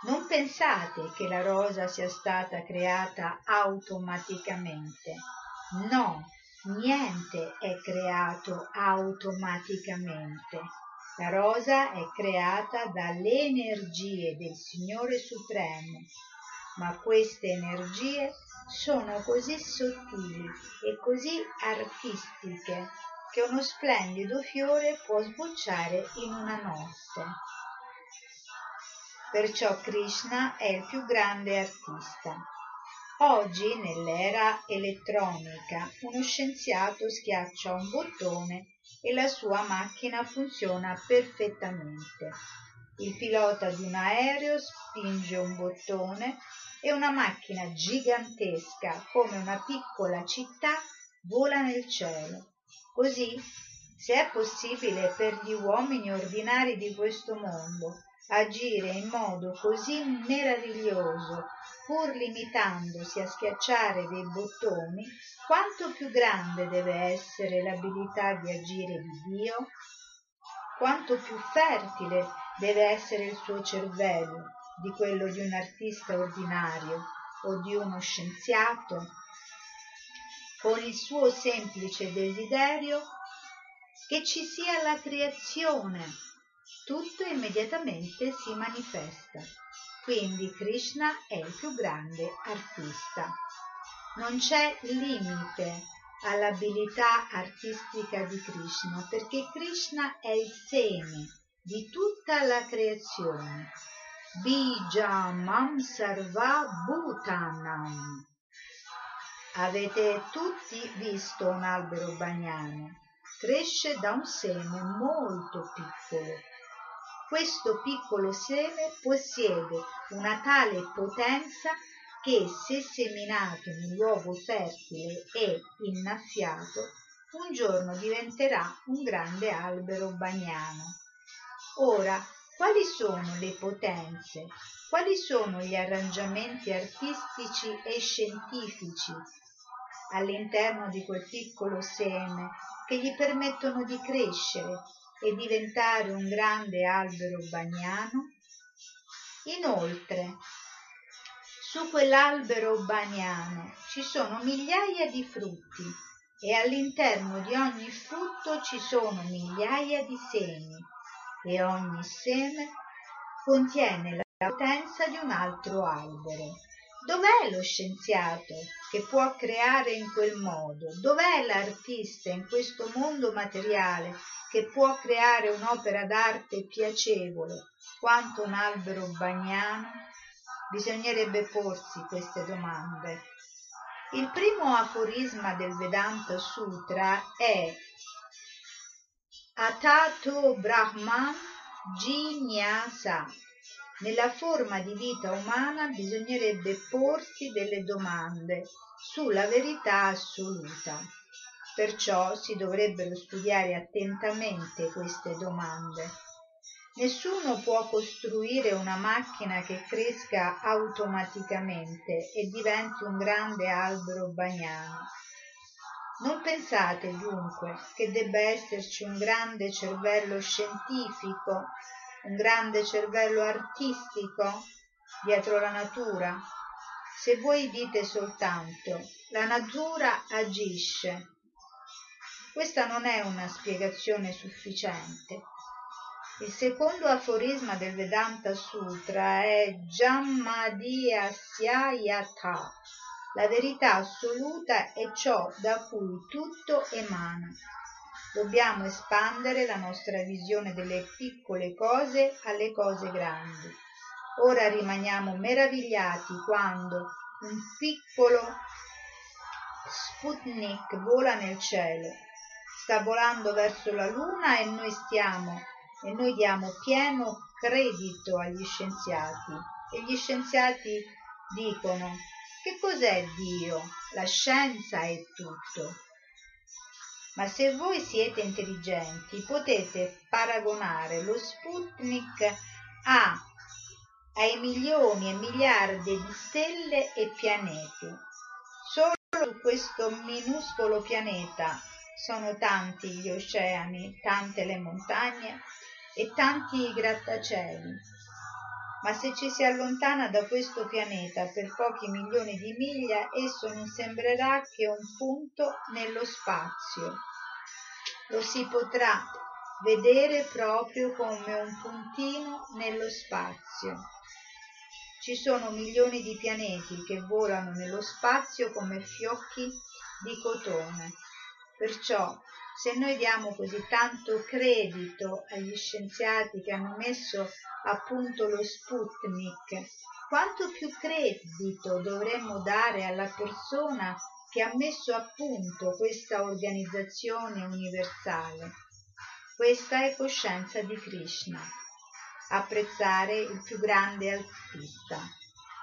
Non pensate che la rosa sia stata creata automaticamente. No, niente è creato automaticamente. La rosa è creata dalle energie del Signore Supremo, ma queste energie sono così sottili e così artistiche che uno splendido fiore può sbocciare in una notte. Perciò Krishna è il più grande artista. Oggi, nell'era elettronica, uno scienziato schiaccia un bottone e la sua macchina funziona perfettamente. Il pilota di un aereo spinge un bottone e una macchina gigantesca, come una piccola città, vola nel cielo. Così, se è possibile per gli uomini ordinari di questo mondo agire in modo così meraviglioso, pur limitandosi a schiacciare dei bottoni, quanto più grande deve essere l'abilità di agire di Dio? Quanto più fertile deve essere il suo cervello di quello di un artista ordinario o di uno scienziato? Con il suo semplice desiderio che ci sia la creazione, tutto immediatamente si manifesta. Quindi Krishna è il più grande artista. Non c'è limite all'abilità artistica di Krishna, perché Krishna è il seme di tutta la creazione. Bijamam sarva bhutanam. Avete tutti visto un albero bagnano? Cresce da un seme molto piccolo. Questo piccolo seme possiede una tale potenza che, se seminato in un luogo fertile e innaffiato, un giorno diventerà un grande albero bagnano. Ora, quali sono le potenze? Quali sono gli arrangiamenti artistici e scientifici all'interno di quel piccolo seme che gli permettono di crescere e diventare un grande albero bagnano? Inoltre, su quell'albero bagnano ci sono migliaia di frutti e all'interno di ogni frutto ci sono migliaia di semi, e ogni seme contiene la potenza di un altro albero. Dov'è lo scienziato che può creare in quel modo? Dov'è l'artista in questo mondo materiale che può creare un'opera d'arte piacevole quanto un albero bagnano? bisognerebbe porsi queste domande. Il primo aforisma del Vedanta Sutra è Atato Brahma Jinyasa. Nella forma di vita umana bisognerebbe porsi delle domande sulla verità assoluta. Perciò si dovrebbero studiare attentamente queste domande. Nessuno può costruire una macchina che cresca automaticamente e diventi un grande albero bagnano. Non pensate dunque che debba esserci un grande cervello scientifico, un grande cervello artistico dietro la natura. Se voi dite soltanto la natura agisce, questa non è una spiegazione sufficiente. Il secondo aforisma del Vedanta Sutra è Jammadiyasya Yatha. La verità assoluta è ciò da cui tutto emana. Dobbiamo espandere la nostra visione dalle piccole cose alle cose grandi. Ora rimaniamo meravigliati quando un piccolo Sputnik vola nel cielo. Sta volando verso la luna e noi stiamo e noi diamo pieno credito agli scienziati. E gli scienziati dicono: che cos'è Dio? La scienza è tutto. Ma se voi siete intelligenti potete paragonare lo Sputnik a, ai milioni e miliardi di stelle e pianeti. Solo su questo minuscolo pianeta sono tanti gli oceani, tante le montagne e tanti i grattacieli. Ma se ci si allontana da questo pianeta per pochi milioni di miglia, esso non sembrerà che un punto nello spazio. Lo si potrà vedere proprio come un puntino nello spazio. Ci sono milioni di pianeti che volano nello spazio come fiocchi di cotone. Perciò, se noi diamo così tanto credito agli scienziati che hanno messo a punto lo Sputnik, quanto più credito dovremmo dare alla persona che ha messo a punto questa organizzazione universale? Questa è coscienza di Krishna, apprezzare il più grande artista,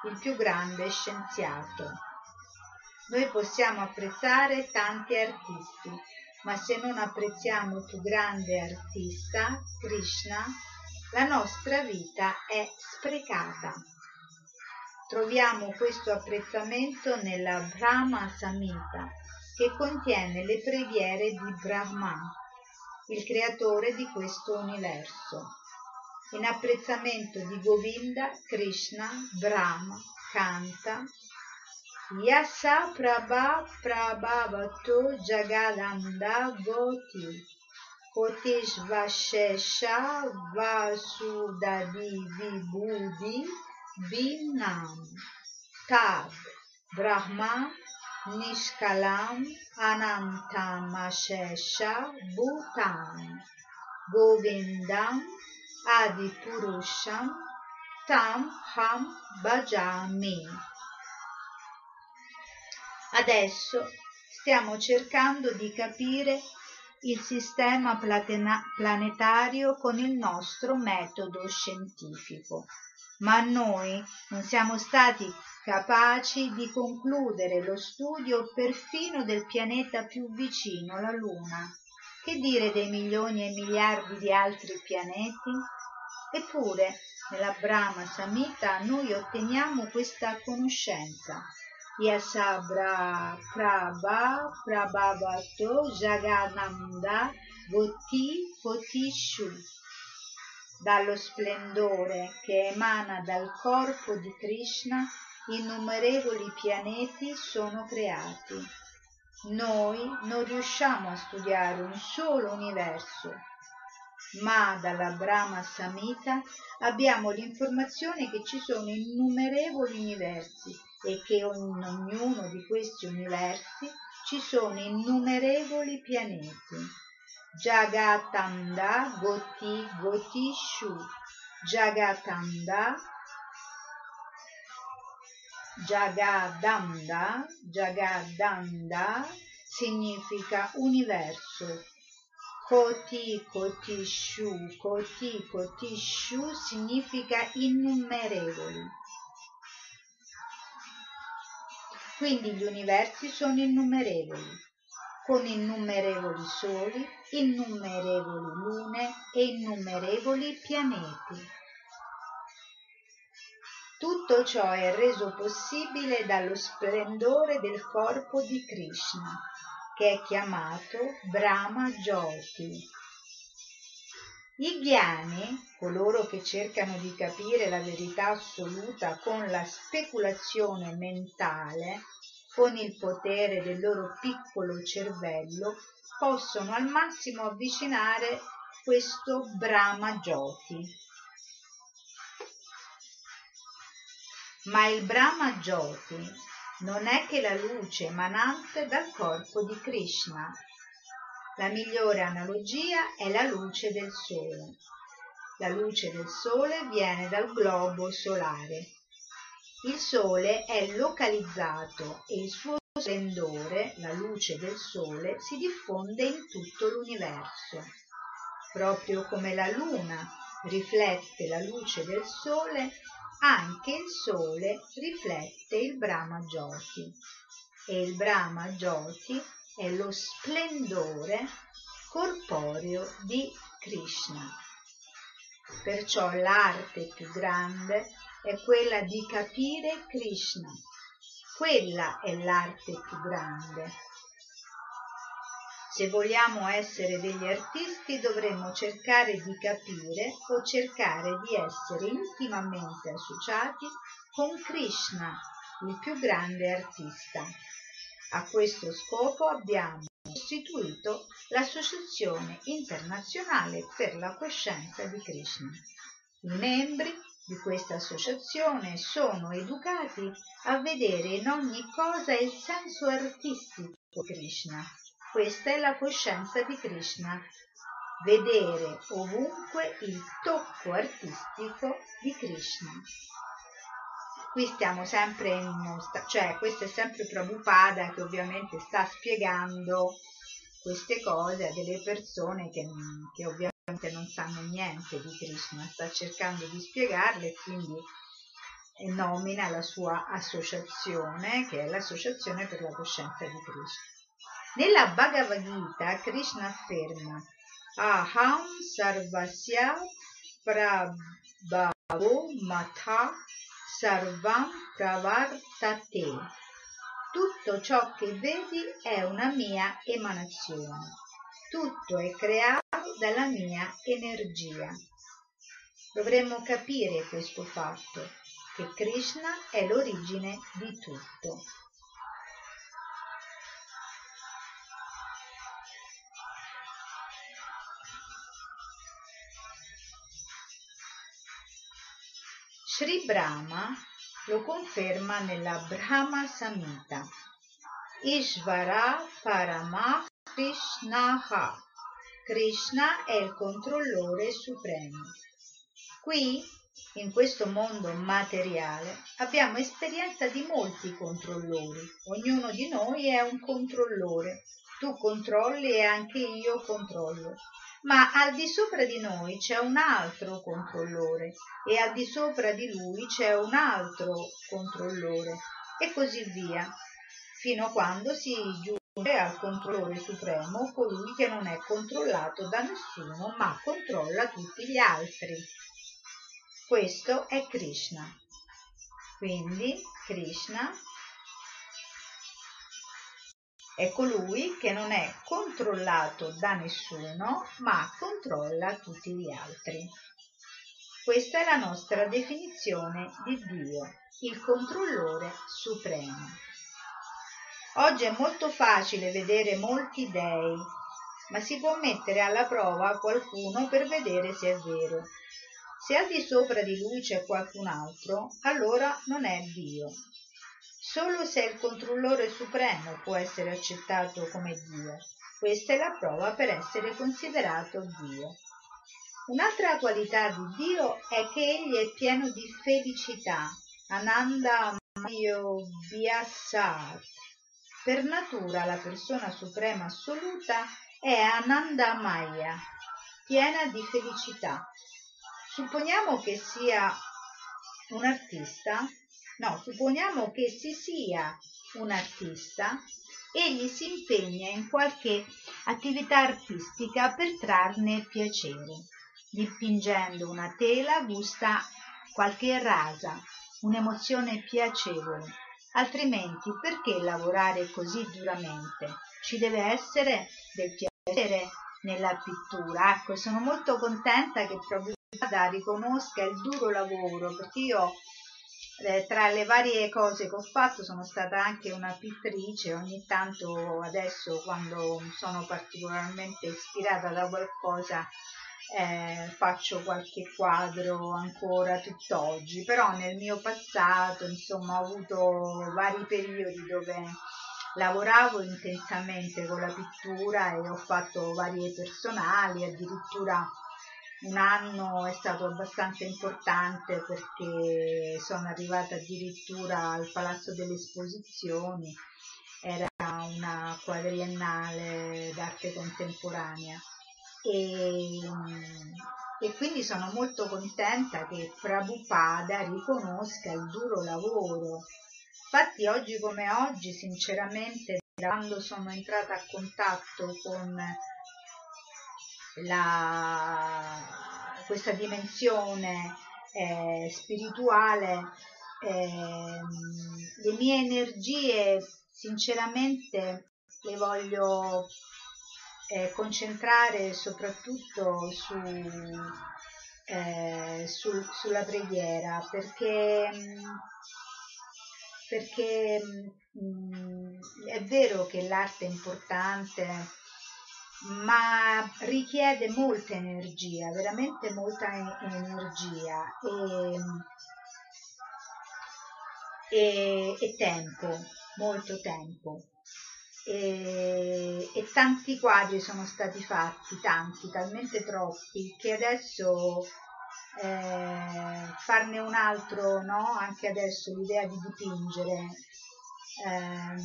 il più grande scienziato. Noi possiamo apprezzare tanti artisti, ma se non apprezziamo il più grande artista, Krishna, la nostra vita è sprecata. Troviamo questo apprezzamento nella Brahma Samhita, che contiene le preghiere di Brahma, il creatore di questo universo. In apprezzamento di Govinda, Krishna, Brahma, canta Yasa prabha prabhavato jagadanda goti kotishvashesha vasudadi vibudi binam tab brahma nishkalam anantamashesha bhutam govindam adipurusham tam ham bhajami. Adesso stiamo cercando di capire il sistema planetario con il nostro metodo scientifico, ma noi non siamo stati capaci di concludere lo studio perfino del pianeta più vicino, la Luna. Che dire dei milioni e miliardi di altri pianeti? Eppure, nella Brahma Samhita noi otteniamo questa conoscenza. Yasabra prabha prabhavato jagananda goti potishu. Dallo splendore che emana dal corpo di Krishna, innumerevoli pianeti sono creati. Noi non riusciamo a studiare un solo universo, ma dalla Brahma Samhita abbiamo l'informazione che ci sono innumerevoli universi e che in ognuno di questi universi ci sono innumerevoli pianeti. Jagatanda goti gotishu. Jagatanda Jagadanda, Jagadanda significa universo. Koti Kotishu, Koti Kotishu significa innumerevoli. Quindi gli universi sono innumerevoli, con innumerevoli soli, innumerevoli lune e innumerevoli pianeti. Tutto ciò è reso possibile dallo splendore del corpo di Krishna, che è chiamato Brahma Jyoti. I ghiani, coloro che cercano di capire la verità assoluta con la speculazione mentale, con il potere del loro piccolo cervello, possono al massimo avvicinare questo Brahma Jyoti. Ma il Brahma Jyoti non è che la luce emanante dal corpo di Krishna. La migliore analogia è la luce del sole. La luce del sole viene dal globo solare. Il sole è localizzato e il suo splendore, la luce del sole, si diffonde in tutto l'universo. Proprio come la luna riflette la luce del sole, anche il sole riflette il Brahma Jyoti. E il Brahma Jyoti è lo splendore corporeo di Krishna. Perciò l'arte più grande è quella di capire Krishna. Quella è l'arte più grande. Se vogliamo essere degli artisti dovremmo cercare di capire o cercare di essere intimamente associati con Krishna, il più grande artista. A questo scopo abbiamo costituito l'Associazione Internazionale per la Coscienza di Krishna. I membri di questa associazione sono educati a vedere in ogni cosa il senso artistico di Krishna. Questa è la coscienza di Krishna, vedere ovunque il tocco artistico di Krishna. Qui stiamo sempre in... cioè questo è sempre Prabhupada che ovviamente sta spiegando queste cose a delle persone che, che ovviamente non sanno niente di Krishna, sta cercando di spiegarle, quindi nomina la sua associazione, che è l'Associazione per la Coscienza di Krishna. Nella Bhagavad Gita Krishna afferma Aham sarvasya prabhavo matha sarvam pravartate. Tutto ciò che vedi è una mia emanazione. Tutto è creato dalla mia energia. Dovremmo capire questo fatto, che Krishna è l'origine di tutto. Sri Brahma lo conferma nella Brahma Samhita. Ishvara Paramah Krishnaha. Krishna è il controllore supremo. Qui, in questo mondo materiale, abbiamo esperienza di molti controllori. Ognuno di noi è un controllore. Tu controlli e anche io controllo. Ma al di sopra di noi c'è un altro controllore e al di sopra di lui c'è un altro controllore e così via, fino a quando si giunge al controllore supremo, colui che non è controllato da nessuno ma controlla tutti gli altri. Questo è Krishna. Quindi Krishna è colui che non è controllato da nessuno ma controlla tutti gli altri. Questa è la nostra definizione di Dio, il controllore supremo. Oggi è molto facile vedere molti dei, ma si può mettere alla prova qualcuno per vedere se è vero. Se al di sopra di lui c'è qualcun altro, allora non è Dio. Solo se il controllore supremo può essere accettato come Dio. Questa è la prova per essere considerato Dio. Un'altra qualità di Dio è che egli è pieno di felicità, Ananda Dio Vyasa. Per natura la persona suprema assoluta è Anandamaya, piena di felicità. Supponiamo che sia un artista, no, supponiamo che si sia un artista, egli si impegna in qualche attività artistica per trarne piacere. Dipingendo una tela gusta qualche rasa, un'emozione piacevole. Altrimenti perché lavorare così duramente? Ci deve essere del piacere nella pittura. Ecco, sono molto contenta che Prabhupada riconosca il duro lavoro, perché io eh, tra le varie cose che ho fatto sono stata anche una pittrice. Ogni tanto adesso, quando sono particolarmente ispirata da qualcosa, Eh, faccio qualche quadro ancora tutt'oggi, però nel mio passato, insomma, ho avuto vari periodi dove lavoravo intensamente con la pittura e ho fatto varie personali. Addirittura un anno è stato abbastanza importante perché sono arrivata addirittura al Palazzo delle Esposizioni, era una quadriennale d'arte contemporanea. E, e quindi sono molto contenta che Prabhupada riconosca il duro lavoro. Infatti oggi come oggi, sinceramente, quando sono entrata a contatto con la, questa dimensione eh, spirituale, eh, le mie energie sinceramente le voglio concentrare soprattutto su, eh, su, sulla preghiera, perché, perché mh, è vero che l'arte è importante, ma richiede molta energia, veramente molta energia e, e, e tempo, molto tempo. E, e tanti quadri sono stati fatti, tanti, talmente troppi, che adesso eh, farne un altro, no? Anche adesso l'idea di dipingere, eh,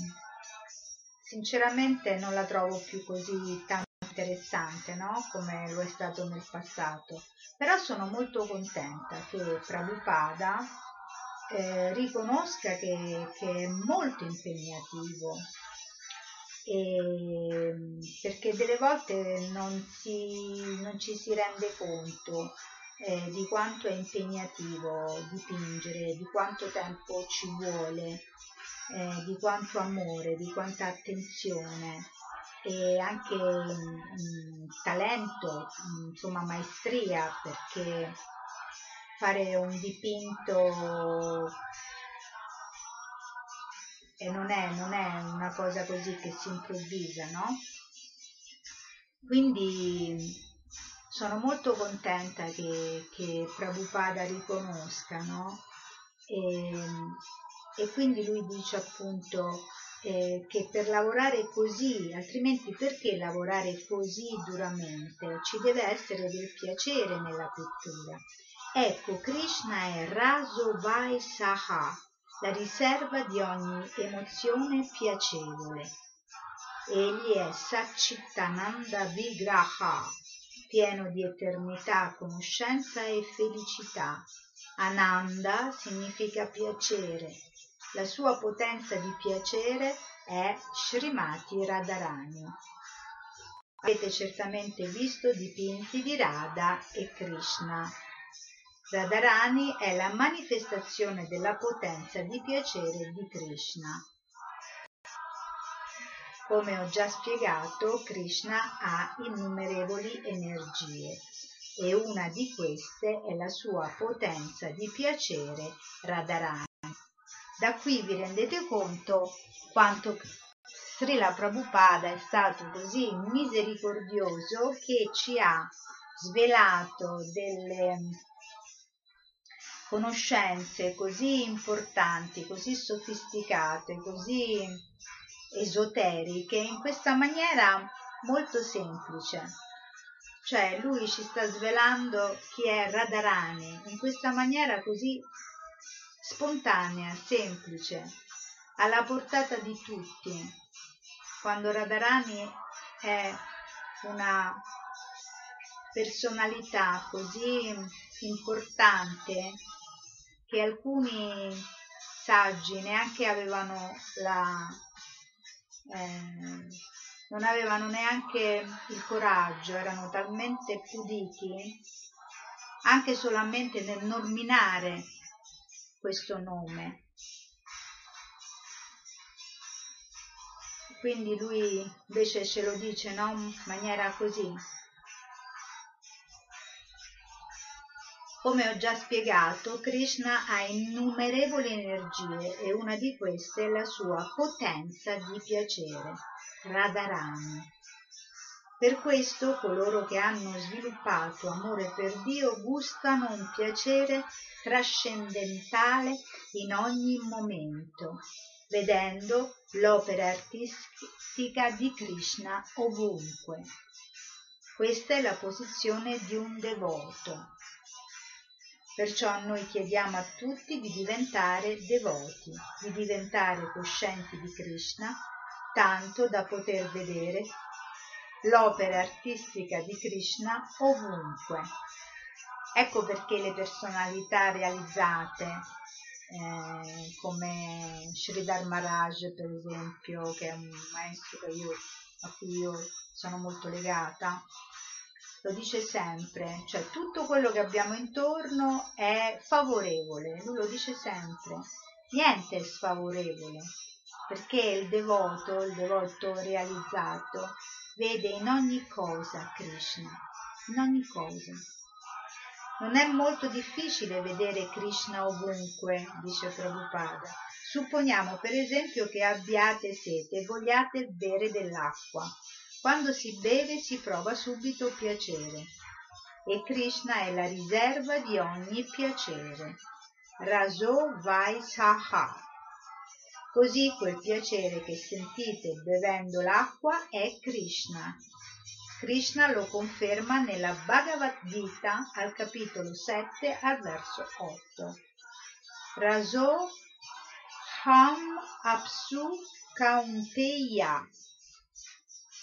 sinceramente non la trovo più così tanto interessante, no? Come lo è stato nel passato. Però sono molto contenta che Prabhupada eh, riconosca che, che è molto impegnativo. E perché delle volte non, si, non ci si rende conto eh, di quanto è impegnativo dipingere, di quanto tempo ci vuole, eh, di quanto amore, di quanta attenzione e anche mh, talento, mh, insomma maestria, perché fare un dipinto E non è, non è una cosa così che si improvvisa, no? Quindi sono molto contenta che, che Prabhupada riconosca, no? E, e quindi lui dice appunto eh, che per lavorare così, altrimenti perché lavorare così duramente? Ci deve essere del piacere nella pittura. Ecco, Krishna è Raso Vai Saha, la riserva di ogni emozione piacevole. Egli è Satchittananda Vigraha, pieno di eternità, conoscenza e felicità. Ananda significa piacere. La sua potenza di piacere è Srimati Radharani. Avete certamente visto dipinti di Radha e Krishna. Radharani è la manifestazione della potenza di piacere di Krishna. Come ho già spiegato, Krishna ha innumerevoli energie e una di queste è la sua potenza di piacere Radharani. Da qui vi rendete conto quanto Srila Prabhupada è stato così misericordioso che ci ha svelato delle conoscenze così importanti, così sofisticate, così esoteriche, in questa maniera molto semplice. Cioè lui ci sta svelando chi è Radharani in questa maniera così spontanea, semplice, alla portata di tutti. Quando Radharani è una personalità così importante che alcuni saggi neanche avevano la, eh, non avevano neanche il coraggio, erano talmente puditi anche solamente nel nominare questo nome. Quindi lui invece ce lo dice, no? In maniera così. Come ho già spiegato, Krishna ha innumerevoli energie e una di queste è la sua potenza di piacere, Radharani. Per questo coloro che hanno sviluppato amore per Dio gustano un piacere trascendentale in ogni momento, vedendo l'opera artistica di Krishna ovunque. Questa è la posizione di un devoto. Perciò noi chiediamo a tutti di diventare devoti, di diventare coscienti di Krishna, tanto da poter vedere l'opera artistica di Krishna ovunque. Ecco perché le personalità realizzate, eh, come Sridhar Maharaj, per esempio, che è un maestro che io, a cui io sono molto legata, lo dice sempre, cioè tutto quello che abbiamo intorno è favorevole, lui lo dice sempre, niente è sfavorevole, perché il devoto, il devoto realizzato, vede in ogni cosa Krishna, in ogni cosa. Non è molto difficile vedere Krishna ovunque, dice Prabhupada. Supponiamo per esempio che abbiate sete e vogliate bere dell'acqua. Quando si beve si prova subito piacere e Krishna è la riserva di ogni piacere. Raso Vaisaha. Così quel piacere che sentite bevendo l'acqua è Krishna. Krishna lo conferma nella Bhagavad Gita al capitolo sette al verso otto. Raso ham apsu kaunteya.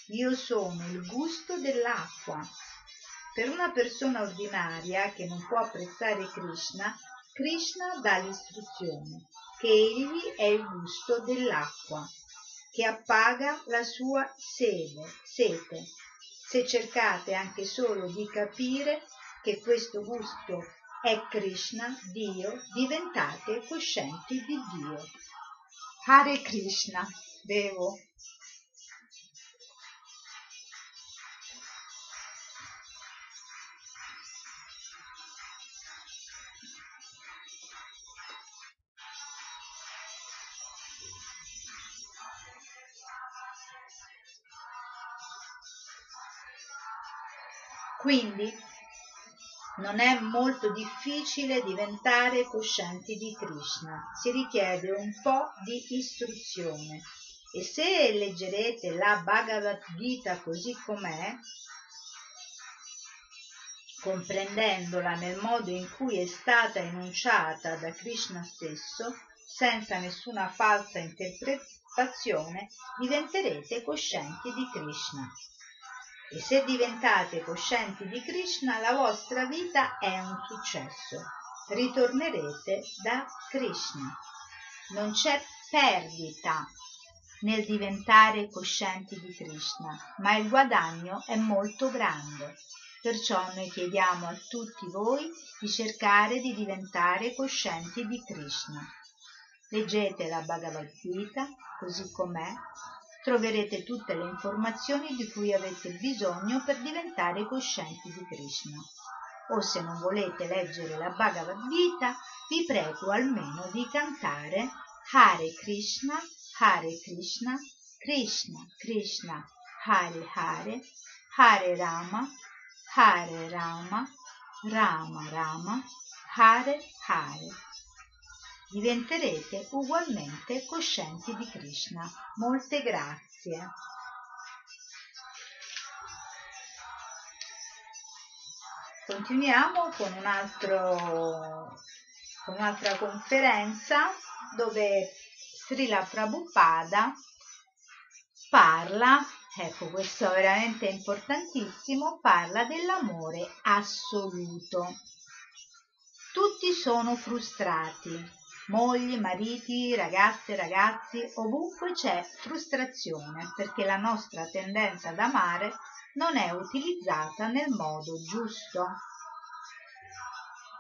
Io sono il gusto dell'acqua. Per una persona ordinaria che non può apprezzare Krishna, Krishna dà l'istruzione che egli è il gusto dell'acqua, che appaga la sua sede, sete. Se cercate anche solo di capire che questo gusto è Krishna, Dio, diventate coscienti di Dio. Hare Krishna, devo. Quindi non è molto difficile diventare coscienti di Krishna, si richiede un po' di istruzione e se leggerete la Bhagavad Gita così com'è, comprendendola nel modo in cui è stata enunciata da Krishna stesso, senza nessuna falsa interpretazione, diventerete coscienti di Krishna. E se diventate coscienti di Krishna, la vostra vita è un successo. Ritornerete da Krishna. Non c'è perdita nel diventare coscienti di Krishna, ma il guadagno è molto grande. Perciò noi chiediamo a tutti voi di cercare di diventare coscienti di Krishna. Leggete la Bhagavad Gita, così com'è. Troverete tutte le informazioni di cui avete bisogno per diventare coscienti di Krishna. O se non volete leggere la Bhagavad Gita, vi prego almeno di cantare Hare Krishna, Hare Krishna, Krishna Krishna, Hare Hare, Hare Rama, Hare Rama, Rama Rama, Hare Hare. Diventerete ugualmente coscienti di Krishna. Molte grazie. Continuiamo con un altro un'altra conferenza dove Srila Prabhupada parla, ecco questo è veramente importantissimo, parla dell'amore assoluto. Tutti sono frustrati. Mogli, mariti, ragazze, ragazzi, ovunque c'è frustrazione perché la nostra tendenza ad amare non è utilizzata nel modo giusto.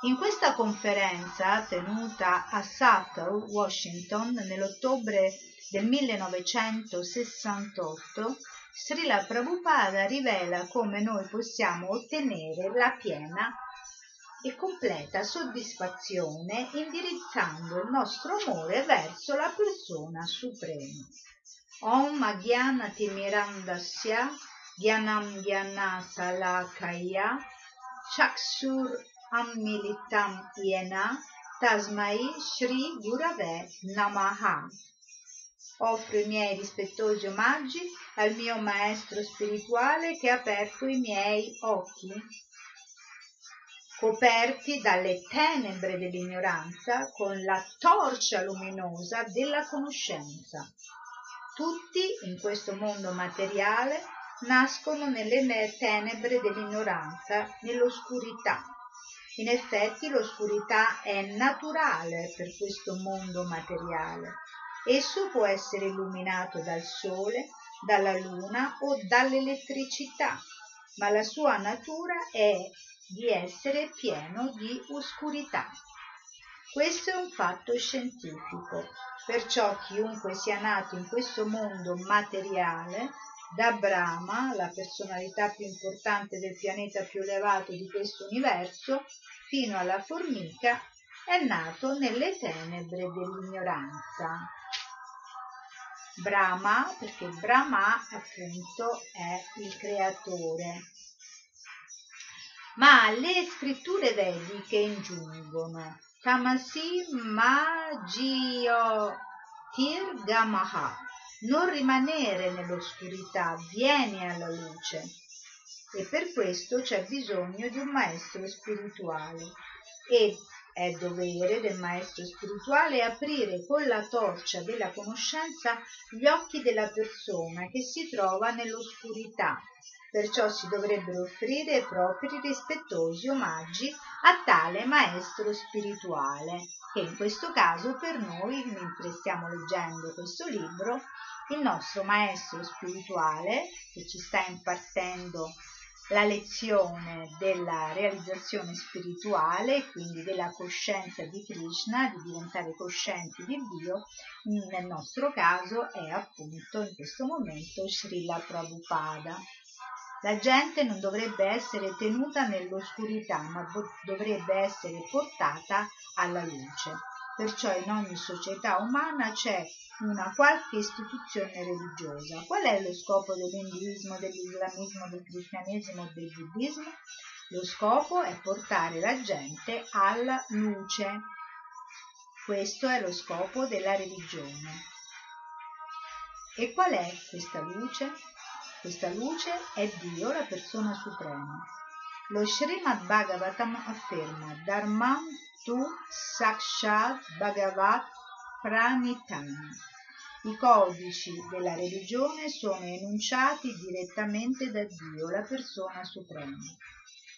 In questa conferenza tenuta a Seattle, Washington, nell'ottobre del millenovecentosessantotto, Srila Prabhupada rivela come noi possiamo ottenere la piena e completa soddisfazione indirizzando il nostro amore verso la persona suprema. Om Agyanati Mirandasya Gyanam Gyanasalakaya Chaksur Ammilitam Yena Tasmai Shri Gurave Namaha. Offro i miei rispettosi omaggi al mio maestro spirituale che ha aperto i miei occhi, coperti dalle tenebre dell'ignoranza con la torcia luminosa della conoscenza. Tutti in questo mondo materiale nascono nelle tenebre dell'ignoranza, nell'oscurità. In effetti l'oscurità è naturale per questo mondo materiale. Esso può essere illuminato dal sole, dalla luna o dall'elettricità, ma la sua natura è di essere pieno di oscurità. Questo è un fatto scientifico, perciò chiunque sia nato in questo mondo materiale, da Brahma, la personalità più importante del pianeta più elevato di questo universo, fino alla formica, è nato nelle tenebre dell'ignoranza. Brahma, perché Brahma appunto è il creatore. Ma le scritture vediche ingiungono Tamasi Magio Tirgamaha, non rimanere nell'oscurità, vieni alla luce. E per questo c'è bisogno di un maestro spirituale. E è dovere del maestro spirituale aprire con la torcia della conoscenza gli occhi della persona che si trova nell'oscurità. Perciò si dovrebbero offrire i propri rispettosi omaggi a tale maestro spirituale, che in questo caso per noi, mentre stiamo leggendo questo libro, il nostro maestro spirituale, che ci sta impartendo la lezione della realizzazione spirituale, quindi della coscienza di Krishna, di diventare coscienti di Dio, nel nostro caso è appunto in questo momento Srila Prabhupada. La gente non dovrebbe essere tenuta nell'oscurità, ma dovrebbe essere portata alla luce. Perciò in ogni società umana c'è una qualche istituzione religiosa. Qual è lo scopo dell'induismo, dell'islamismo, del cristianesimo, del buddismo? Lo scopo è portare la gente alla luce. Questo è lo scopo della religione. E qual è questa luce? Questa luce è Dio, la persona suprema. Lo Srimad Bhagavatam afferma Dharmam tu sakshat bhagavat pranitana. I codici della religione sono enunciati direttamente da Dio, la persona suprema.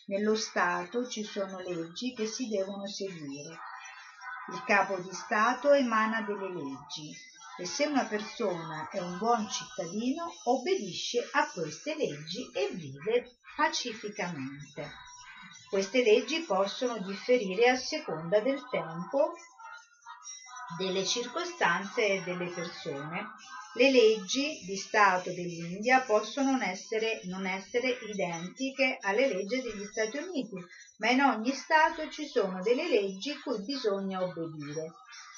Nello Stato ci sono leggi che si devono seguire. Il capo di Stato emana delle leggi e se una persona è un buon cittadino obbedisce a queste leggi e vive pacificamente. Queste leggi possono differire a seconda del tempo, delle circostanze e delle persone. Le leggi di Stato dell'India possono non essere, non essere identiche alle leggi degli Stati Uniti, ma in ogni Stato ci sono delle leggi cui bisogna obbedire.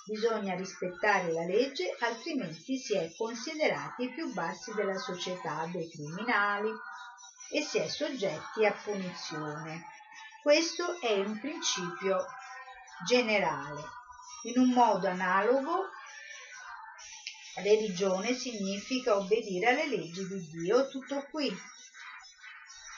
Bisogna rispettare la legge, altrimenti si è considerati i più bassi della società, dei criminali, e si è soggetti a punizione. Questo è un principio generale. In un modo analogo, religione significa obbedire alle leggi di Dio, tutto qui.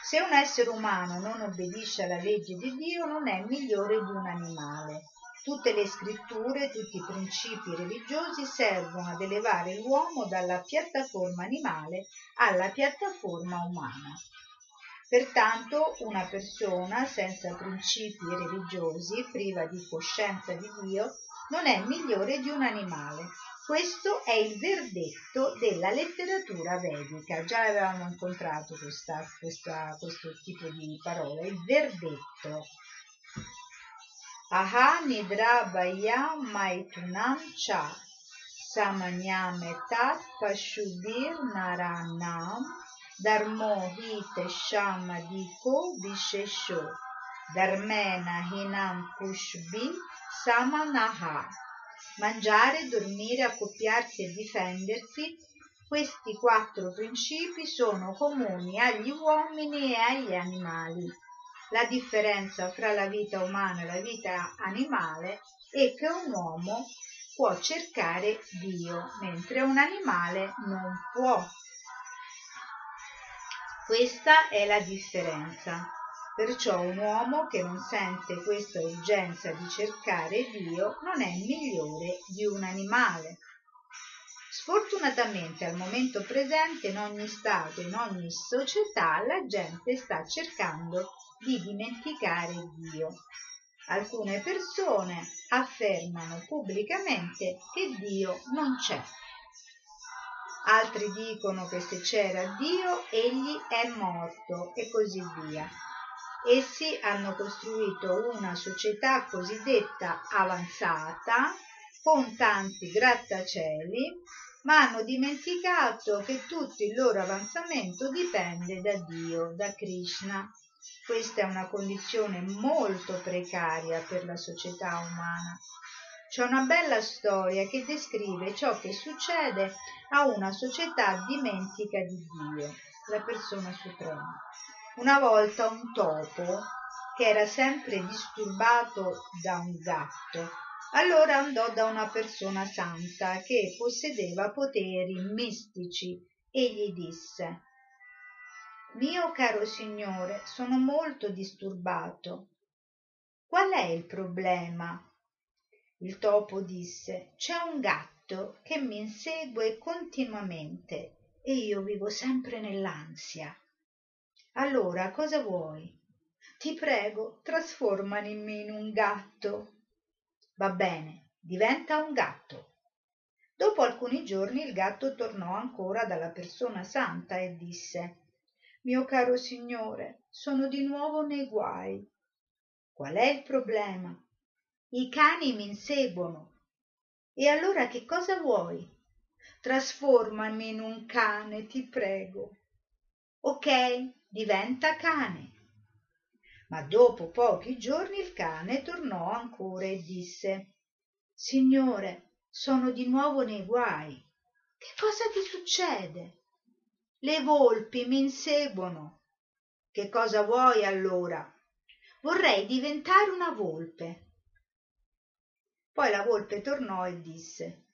Se un essere umano non obbedisce alla legge di Dio, non è migliore di un animale. Tutte le scritture, tutti i principi religiosi servono ad elevare l'uomo dalla piattaforma animale alla piattaforma umana. Pertanto una persona senza principi religiosi, priva di coscienza di Dio, non è migliore di un animale. Questo è il verdetto della letteratura vedica. Già avevamo incontrato questa, questa, questo tipo di parole, il verdetto. Aha nidrabhaya maitunam cha samanyametat pashudir naranam dharmo hite shamadiko vishesho dharmena hinam kushbi samanaha. Mangiare, dormire, accoppiarsi e difendersi, questi quattro principi sono comuni agli uomini e agli animali. La differenza fra la vita umana e la vita animale è che un uomo può cercare Dio, mentre un animale non può. Questa è la differenza. Perciò un uomo che non sente questa urgenza di cercare Dio non è migliore di un animale. Sfortunatamente al momento presente in ogni Stato, in ogni società, la gente sta cercando di dimenticare Dio. Alcune persone affermano pubblicamente che Dio non c'è. Altri dicono che se c'era Dio, egli è morto e così via. Essi hanno costruito una società cosiddetta avanzata con tanti grattacieli, ma hanno dimenticato che tutto il loro avanzamento dipende da Dio, da Krishna. Questa è una condizione molto precaria per la società umana. C'è una bella storia che descrive ciò che succede a una società dimentica di Dio, la persona suprema. Una volta un topo, che era sempre disturbato da un gatto, allora andò da una persona santa che possedeva poteri mistici e gli disse: «Mio caro signore, sono molto disturbato. Qual è il problema?» Il topo disse: «C'è un gatto che mi insegue continuamente e io vivo sempre nell'ansia. Allora, cosa vuoi? Ti prego, trasformami in un gatto». «Va bene, diventa un gatto». Dopo alcuni giorni il gatto tornò ancora dalla persona santa e disse: «Mio caro signore, sono di nuovo nei guai». «Qual è il problema?» «I cani mi inseguono». «E allora che cosa vuoi?» «Trasformami in un cane, ti prego». «Ok, diventa cane». Ma dopo pochi giorni il cane tornò ancora e disse: «Signore, sono di nuovo nei guai». «Che cosa ti succede?» «Le volpi mi inseguono». «Che cosa vuoi allora?» «Vorrei diventare una volpe». Poi la volpe tornò e disse: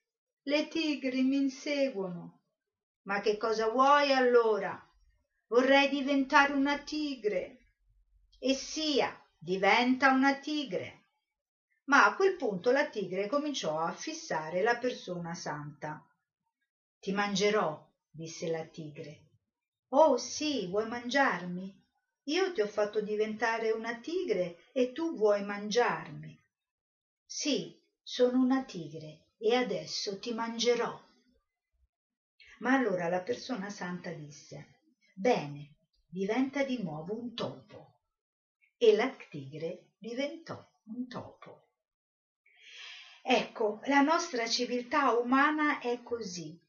«Le tigri mi inseguono». «Ma che cosa vuoi allora?» «Vorrei diventare una tigre». «E sia, diventa una tigre». Ma a quel punto la tigre cominciò a fissare la persona santa. «Ti mangerò», disse la tigre. «Oh sì, vuoi mangiarmi? Io ti ho fatto diventare una tigre e tu vuoi mangiarmi». «Sì, sono una tigre e adesso ti mangerò». Ma allora la persona santa disse: «Bene, diventa di nuovo un topo». E la tigre diventò un topo. Ecco, la nostra civiltà umana è così.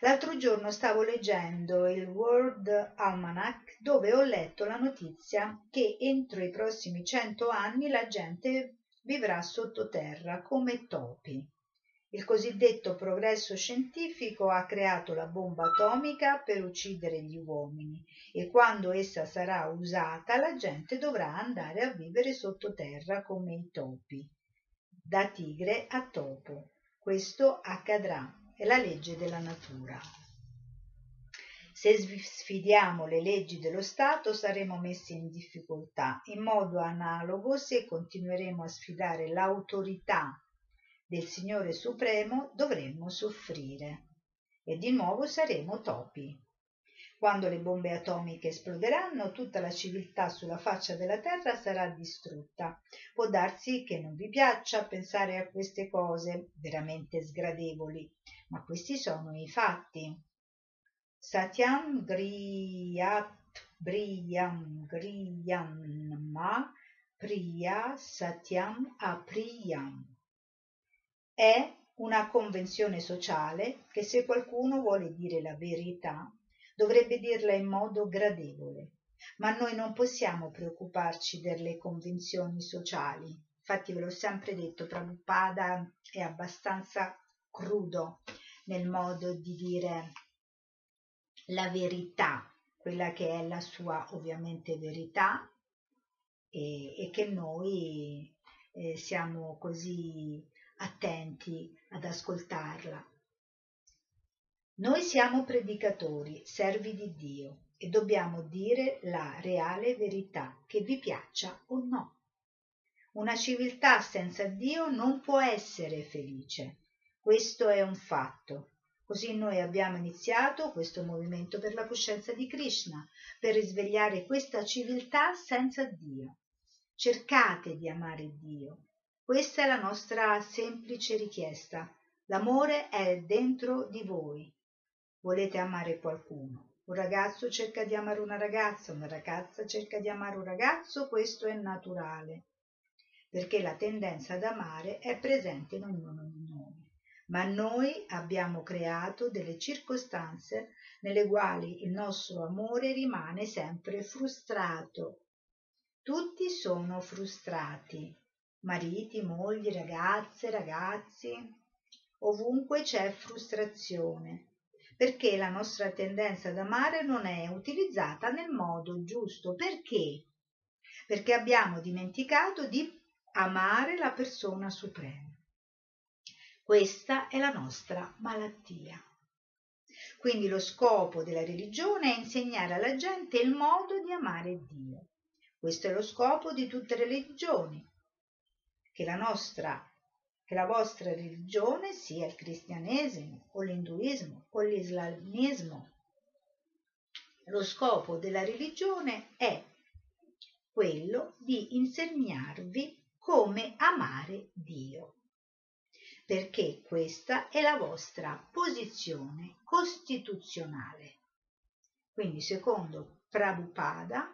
L'altro giorno stavo leggendo il World Almanac, dove ho letto la notizia che entro i prossimi cento anni la gente vivrà sottoterra come topi. Il cosiddetto progresso scientifico ha creato la bomba atomica per uccidere gli uomini e quando essa sarà usata la gente dovrà andare a vivere sottoterra come i topi, da tigre a topo. Questo accadrà, è la legge della natura. Se sfidiamo le leggi dello Stato saremo messi in difficoltà. In modo analogo, se continueremo a sfidare l'autorità del Signore Supremo, dovremmo soffrire e di nuovo saremo topi. Quando le bombe atomiche esploderanno, tutta la civiltà sulla faccia della terra sarà distrutta. Può darsi che non vi piaccia pensare a queste cose veramente sgradevoli, ma questi sono i fatti. Satyam griyat briyam griyam ma priya satyam apriyam. È una convenzione sociale che, se qualcuno vuole dire la verità, dovrebbe dirla in modo gradevole, ma noi non possiamo preoccuparci delle convenzioni sociali. Infatti ve l'ho sempre detto, Prabhupada è abbastanza crudo nel modo di dire la verità, quella che è la sua ovviamente verità, e, e che noi eh, siamo così attenti ad ascoltarla. Noi siamo predicatori, servi di Dio, e dobbiamo dire la reale verità, che vi piaccia o no. Una civiltà senza Dio non può essere felice. Questo è un fatto. Così noi abbiamo iniziato questo movimento per la coscienza di Krishna, per risvegliare questa civiltà senza Dio. Cercate di amare Dio. Questa è la nostra semplice richiesta. L'amore è dentro di voi. Volete amare qualcuno. Un ragazzo cerca di amare una ragazza, una ragazza cerca di amare un ragazzo, questo è naturale, perché la tendenza ad amare è presente in ognuno di noi. Ma noi abbiamo creato delle circostanze nelle quali il nostro amore rimane sempre frustrato. Tutti sono frustrati, mariti, mogli, ragazze, ragazzi, ovunque c'è frustrazione, perché la nostra tendenza ad amare non è utilizzata nel modo giusto. Perché? Perché abbiamo dimenticato di amare la persona suprema. Questa è la nostra malattia. Quindi lo scopo della religione è insegnare alla gente il modo di amare Dio. Questo è lo scopo di tutte le religioni. Che la nostra che la vostra religione sia il cristianesimo o l'induismo o l'islamismo. Lo scopo della religione è quello di insegnarvi come amare Dio, perché questa è la vostra posizione costituzionale. Quindi, secondo Prabhupada,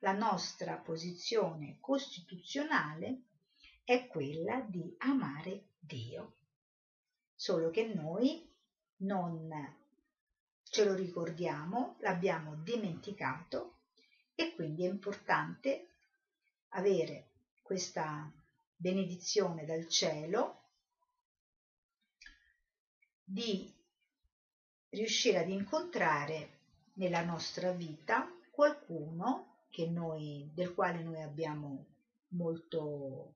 la nostra posizione costituzionale è quella di amare Dio, solo che noi non ce lo ricordiamo, l'abbiamo dimenticato, e quindi è importante avere questa benedizione dal cielo di riuscire ad incontrare nella nostra vita qualcuno che noi, del quale noi abbiamo molto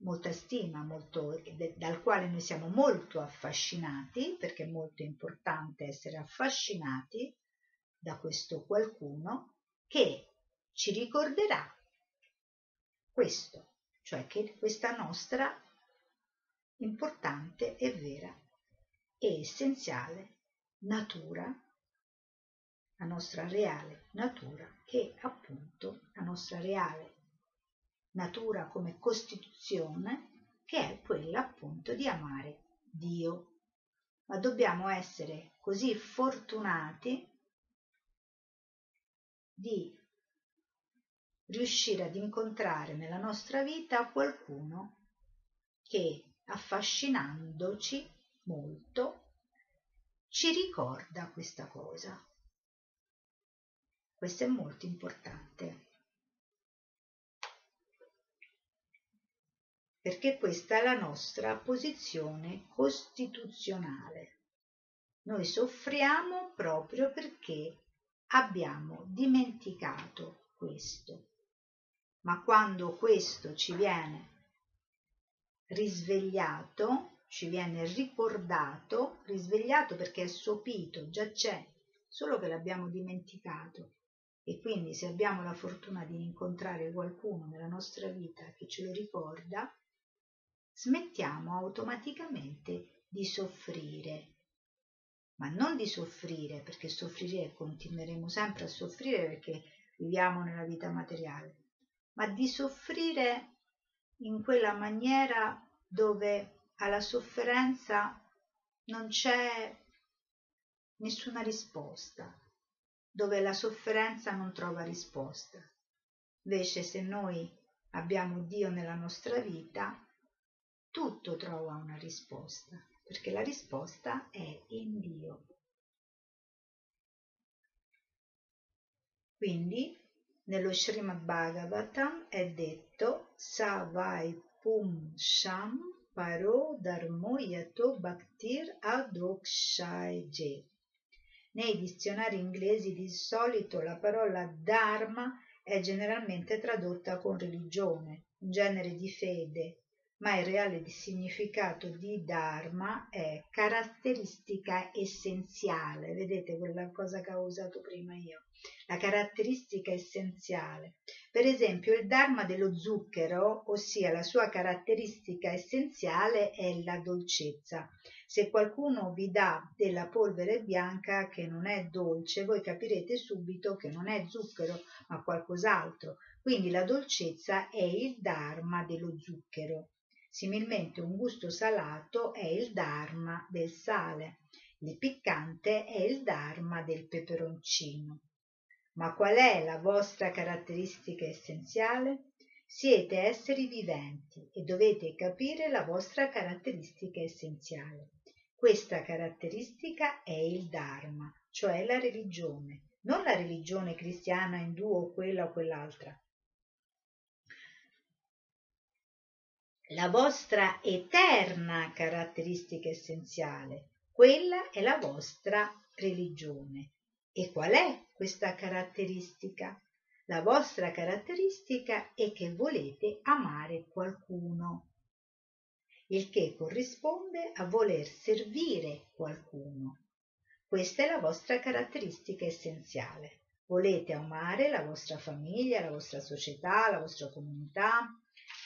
molta stima, molto, dal quale noi siamo molto affascinati, perché è molto importante essere affascinati da questo qualcuno che ci ricorderà questo, cioè che questa nostra importante e vera e essenziale natura, la nostra reale natura, che appunto la nostra reale natura come costituzione, che è quella appunto di amare Dio. Ma dobbiamo essere così fortunati di riuscire ad incontrare nella nostra vita qualcuno che, affascinandoci molto, ci ricorda questa cosa. Questo è molto importante, perché questa è la nostra posizione costituzionale. Noi soffriamo proprio perché abbiamo dimenticato questo. Ma quando questo ci viene risvegliato, ci viene ricordato, risvegliato perché è sopito, già c'è solo che l'abbiamo dimenticato. E quindi se abbiamo la fortuna di incontrare qualcuno nella nostra vita che ce lo ricorda, smettiamo automaticamente di soffrire. Ma non di soffrire, perché soffrire continueremo sempre a soffrire perché viviamo nella vita materiale, ma di soffrire in quella maniera dove alla sofferenza non c'è nessuna risposta, dove la sofferenza non trova risposta. Invece se noi abbiamo Dio nella nostra vita, tutto trova una risposta, perché la risposta è in Dio. Quindi nello Srimad Bhagavatam è detto Savai Pum Sham Paro Dharmo Yato Bhaktir Adokshayje. Nei dizionari inglesi di solito la parola Dharma è generalmente tradotta con religione, un genere di fede, ma il reale significato di Dharma è caratteristica essenziale. Vedete quella cosa che ho usato prima io, la caratteristica essenziale. Per esempio il Dharma dello zucchero, ossia la sua caratteristica essenziale è la dolcezza. Se qualcuno vi dà della polvere bianca che non è dolce, voi capirete subito che non è zucchero ma qualcos'altro. Quindi la dolcezza è il Dharma dello zucchero. Similmente un gusto salato è il Dharma del sale, il piccante è il Dharma del peperoncino. Ma qual è la vostra caratteristica essenziale? Siete esseri viventi e dovete capire la vostra caratteristica essenziale. Questa caratteristica è il Dharma, cioè la religione, non la religione cristiana, indù o quella o quell'altra. La vostra eterna caratteristica essenziale, quella è la vostra religione. E qual è questa caratteristica? La vostra caratteristica è che volete amare qualcuno, il che corrisponde a voler servire qualcuno. Questa è la vostra caratteristica essenziale. Volete amare la vostra famiglia, la vostra società, la vostra comunità,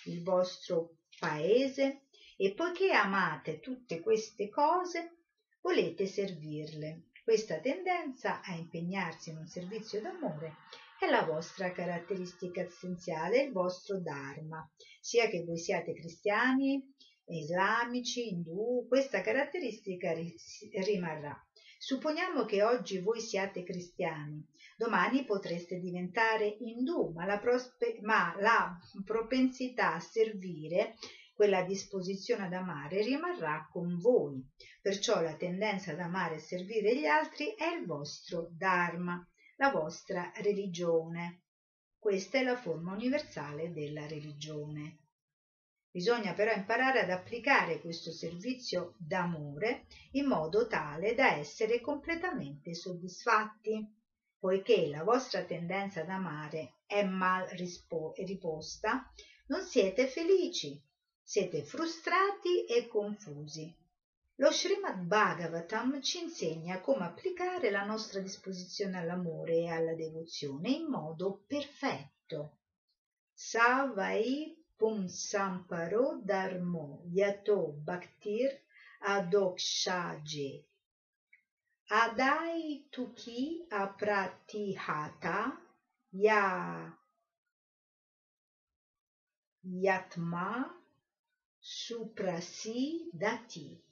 il vostro paese, e poiché amate tutte queste cose volete servirle. Questa tendenza a impegnarsi in un servizio d'amore è la vostra caratteristica essenziale, il vostro Dharma, sia che voi siate cristiani, islamici, indù, questa caratteristica rimarrà. Supponiamo che oggi voi siate cristiani, domani potreste diventare indù, ma la, prospe- ma la propensità a servire, quella disposizione ad amare, rimarrà con voi. Perciò la tendenza ad amare e servire gli altri è il vostro Dharma, la vostra religione. Questa è la forma universale della religione. Bisogna però imparare ad applicare questo servizio d'amore in modo tale da essere completamente soddisfatti, poiché la vostra tendenza ad amare è mal rispo- riposta, non siete felici, siete frustrati e confusi. Lo Srimad Bhagavatam ci insegna come applicare la nostra disposizione all'amore e alla devozione in modo perfetto. Savai Pum Samparo Dharmo Yato Bhaktir Adokshaje Adai Tuki Apratihata Ya Yatma Suprasidati.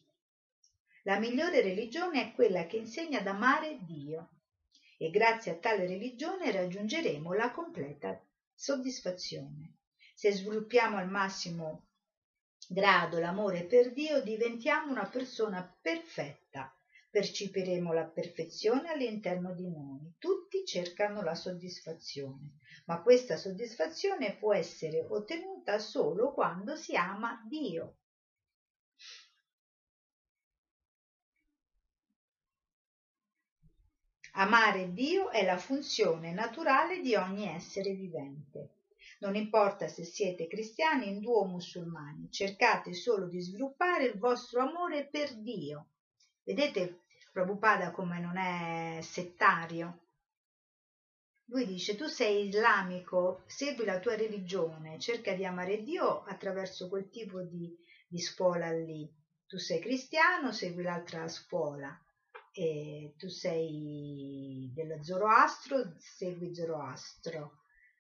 La migliore religione è quella che insegna ad amare Dio, e grazie a tale religione raggiungeremo la completa soddisfazione. Se sviluppiamo al massimo grado l'amore per Dio, diventiamo una persona perfetta, percepiremo la perfezione all'interno di noi. Tutti cercano la soddisfazione, ma questa soddisfazione può essere ottenuta solo quando si ama Dio. Amare Dio è la funzione naturale di ogni essere vivente. Non importa se siete cristiani, indù o musulmani, cercate solo di sviluppare il vostro amore per Dio. Vedete Prabhupada, come non è settario, lui dice: tu sei islamico, segui la tua religione, cerca di amare Dio attraverso quel tipo di, di scuola lì. Tu sei cristiano, segui l'altra scuola. E tu sei dello Zoroastro, segui Zoroastro.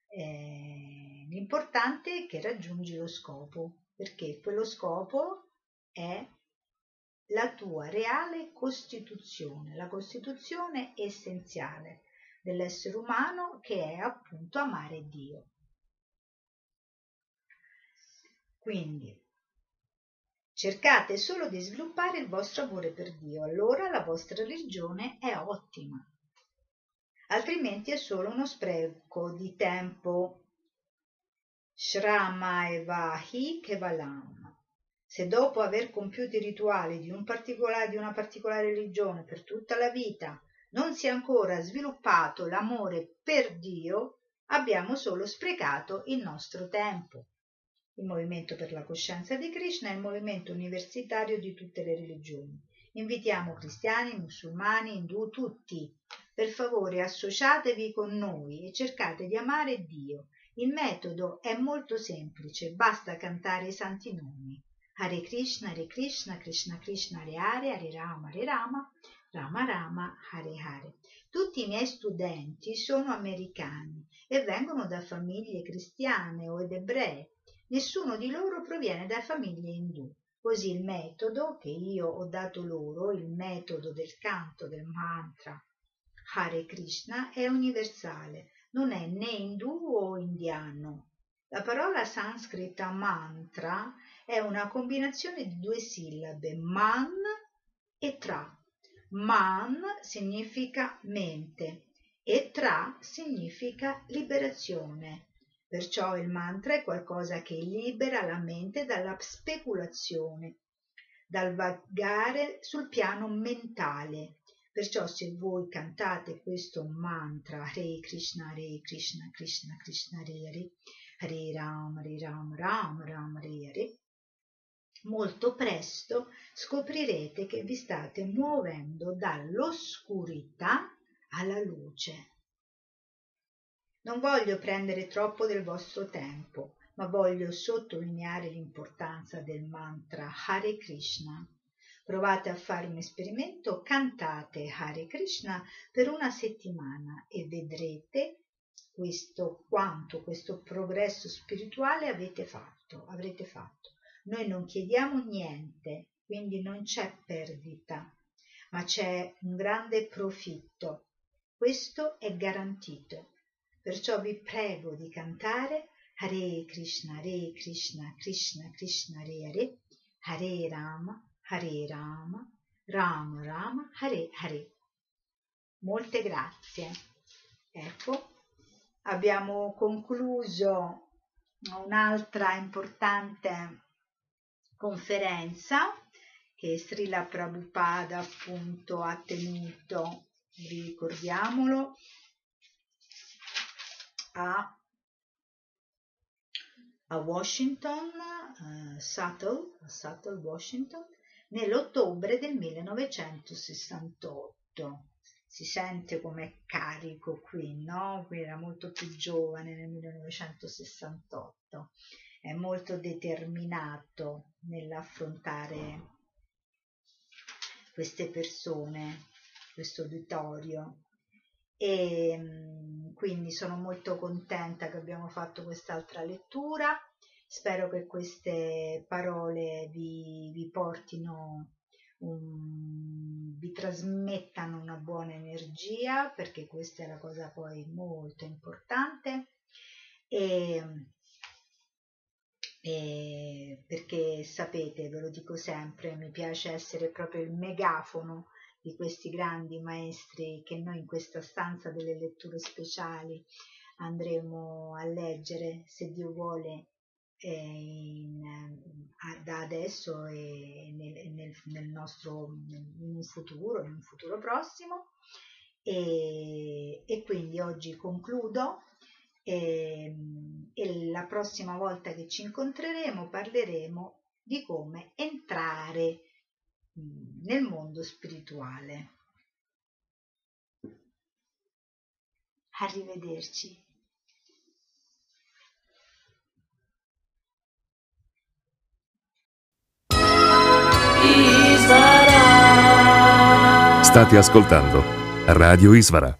E l'importante è che raggiungi lo scopo, perché quello scopo è la tua reale costituzione, la costituzione essenziale dell'essere umano, che è appunto amare Dio. Quindi cercate solo di sviluppare il vostro amore per Dio, allora la vostra religione è ottima, altrimenti è solo uno spreco di tempo. Shrama evahi kevalam. Se dopo aver compiuto i rituali di, un particolare, di una particolare religione per tutta la vita non si è ancora sviluppato l'amore per Dio, abbiamo solo sprecato il nostro tempo. Il movimento per la coscienza di Krishna è il movimento universitario di tutte le religioni. Invitiamo cristiani, musulmani, indù, tutti. Per favore, associatevi con noi e cercate di amare Dio. Il metodo è molto semplice, basta cantare i santi nomi. Hare Krishna, Hare Krishna, Krishna Krishna, Hare Hare, Hare Rama, Hare Rama, Rama Rama, Hare Hare. Tutti i miei studenti sono americani e vengono da famiglie cristiane o ed ebree. Nessuno di loro proviene da famiglie indù. Così il metodo che io ho dato loro, il metodo del canto del mantra Hare Krishna, è universale, non è né indù o indiano. La parola sanscrita mantra è una combinazione di due sillabe, man e tra. Man significa mente e tra significa liberazione. Perciò il mantra è qualcosa che libera la mente dalla speculazione, dal vagare sul piano mentale. Perciò se voi cantate questo mantra, Hare Krishna, Hare Krishna, Krishna Krishna, Hare Hare, Hare Ram, Hare Ram, Ram Ram, Hare Hare, molto presto scoprirete che vi state muovendo dall'oscurità alla luce. Non voglio prendere troppo del vostro tempo, ma voglio sottolineare l'importanza del mantra Hare Krishna. Provate a fare un esperimento, cantate Hare Krishna per una settimana e vedrete questo quanto, questo progresso spirituale avete fatto, avrete fatto. Noi non chiediamo niente, quindi non c'è perdita, ma c'è un grande profitto. Questo è garantito. Perciò vi prego di cantare Hare Krishna, Hare Krishna, Krishna Krishna, Hare Hare, Hare Rama, Hare Rama, Rama Rama, Hare Hare. Molte grazie. Ecco, abbiamo concluso un'altra importante conferenza che Srila Prabhupada appunto ha tenuto, ricordiamolo, a Washington, uh, Seattle, Seattle, Washington, nell'ottobre del millenovecentosessantotto. Si sente com'è carico qui, no? Qui era molto più giovane nel millenovecentosessantotto. È molto determinato nell'affrontare queste persone, questo auditorio. E quindi sono molto contenta che abbiamo fatto quest'altra lettura. Spero che queste parole vi, vi portino, um, vi trasmettano una buona energia, perché questa è la cosa poi molto importante, e, e perché sapete, ve lo dico sempre, mi piace essere proprio il megafono di questi grandi maestri che noi in questa stanza delle letture speciali andremo a leggere, se Dio vuole, eh, in, a, da adesso e nel, nel, nel nostro in un futuro, in un futuro prossimo. E, e quindi oggi concludo, e, e la prossima volta che ci incontreremo parleremo di come entrare nel mondo spirituale. Arrivederci. State ascoltando Radio Ishvara.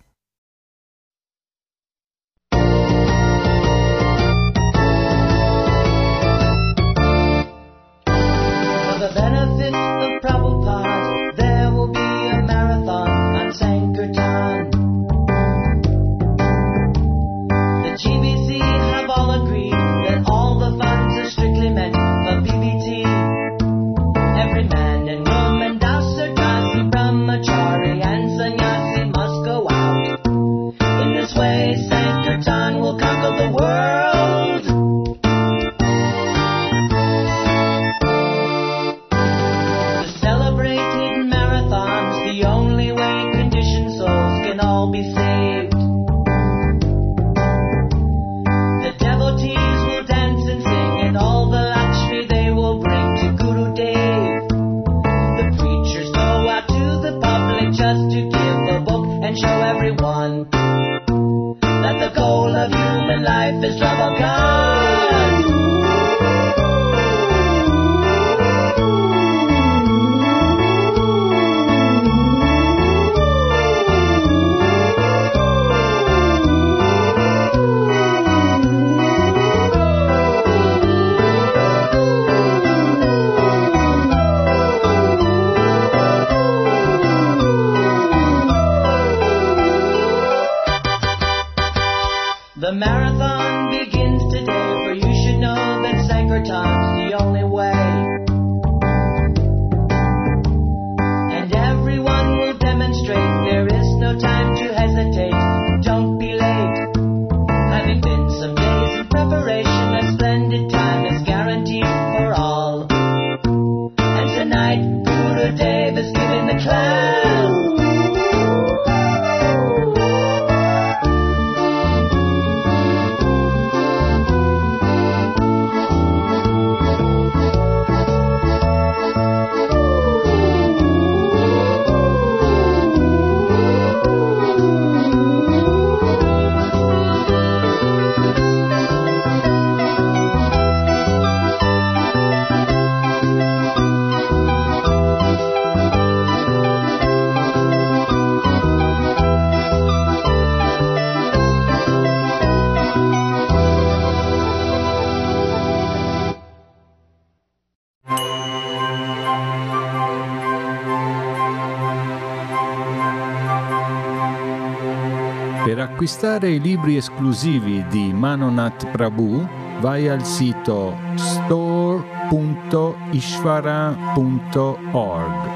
Per acquistare i libri esclusivi di Manonatha Prabhu, vai al sito store punto ishvara punto org.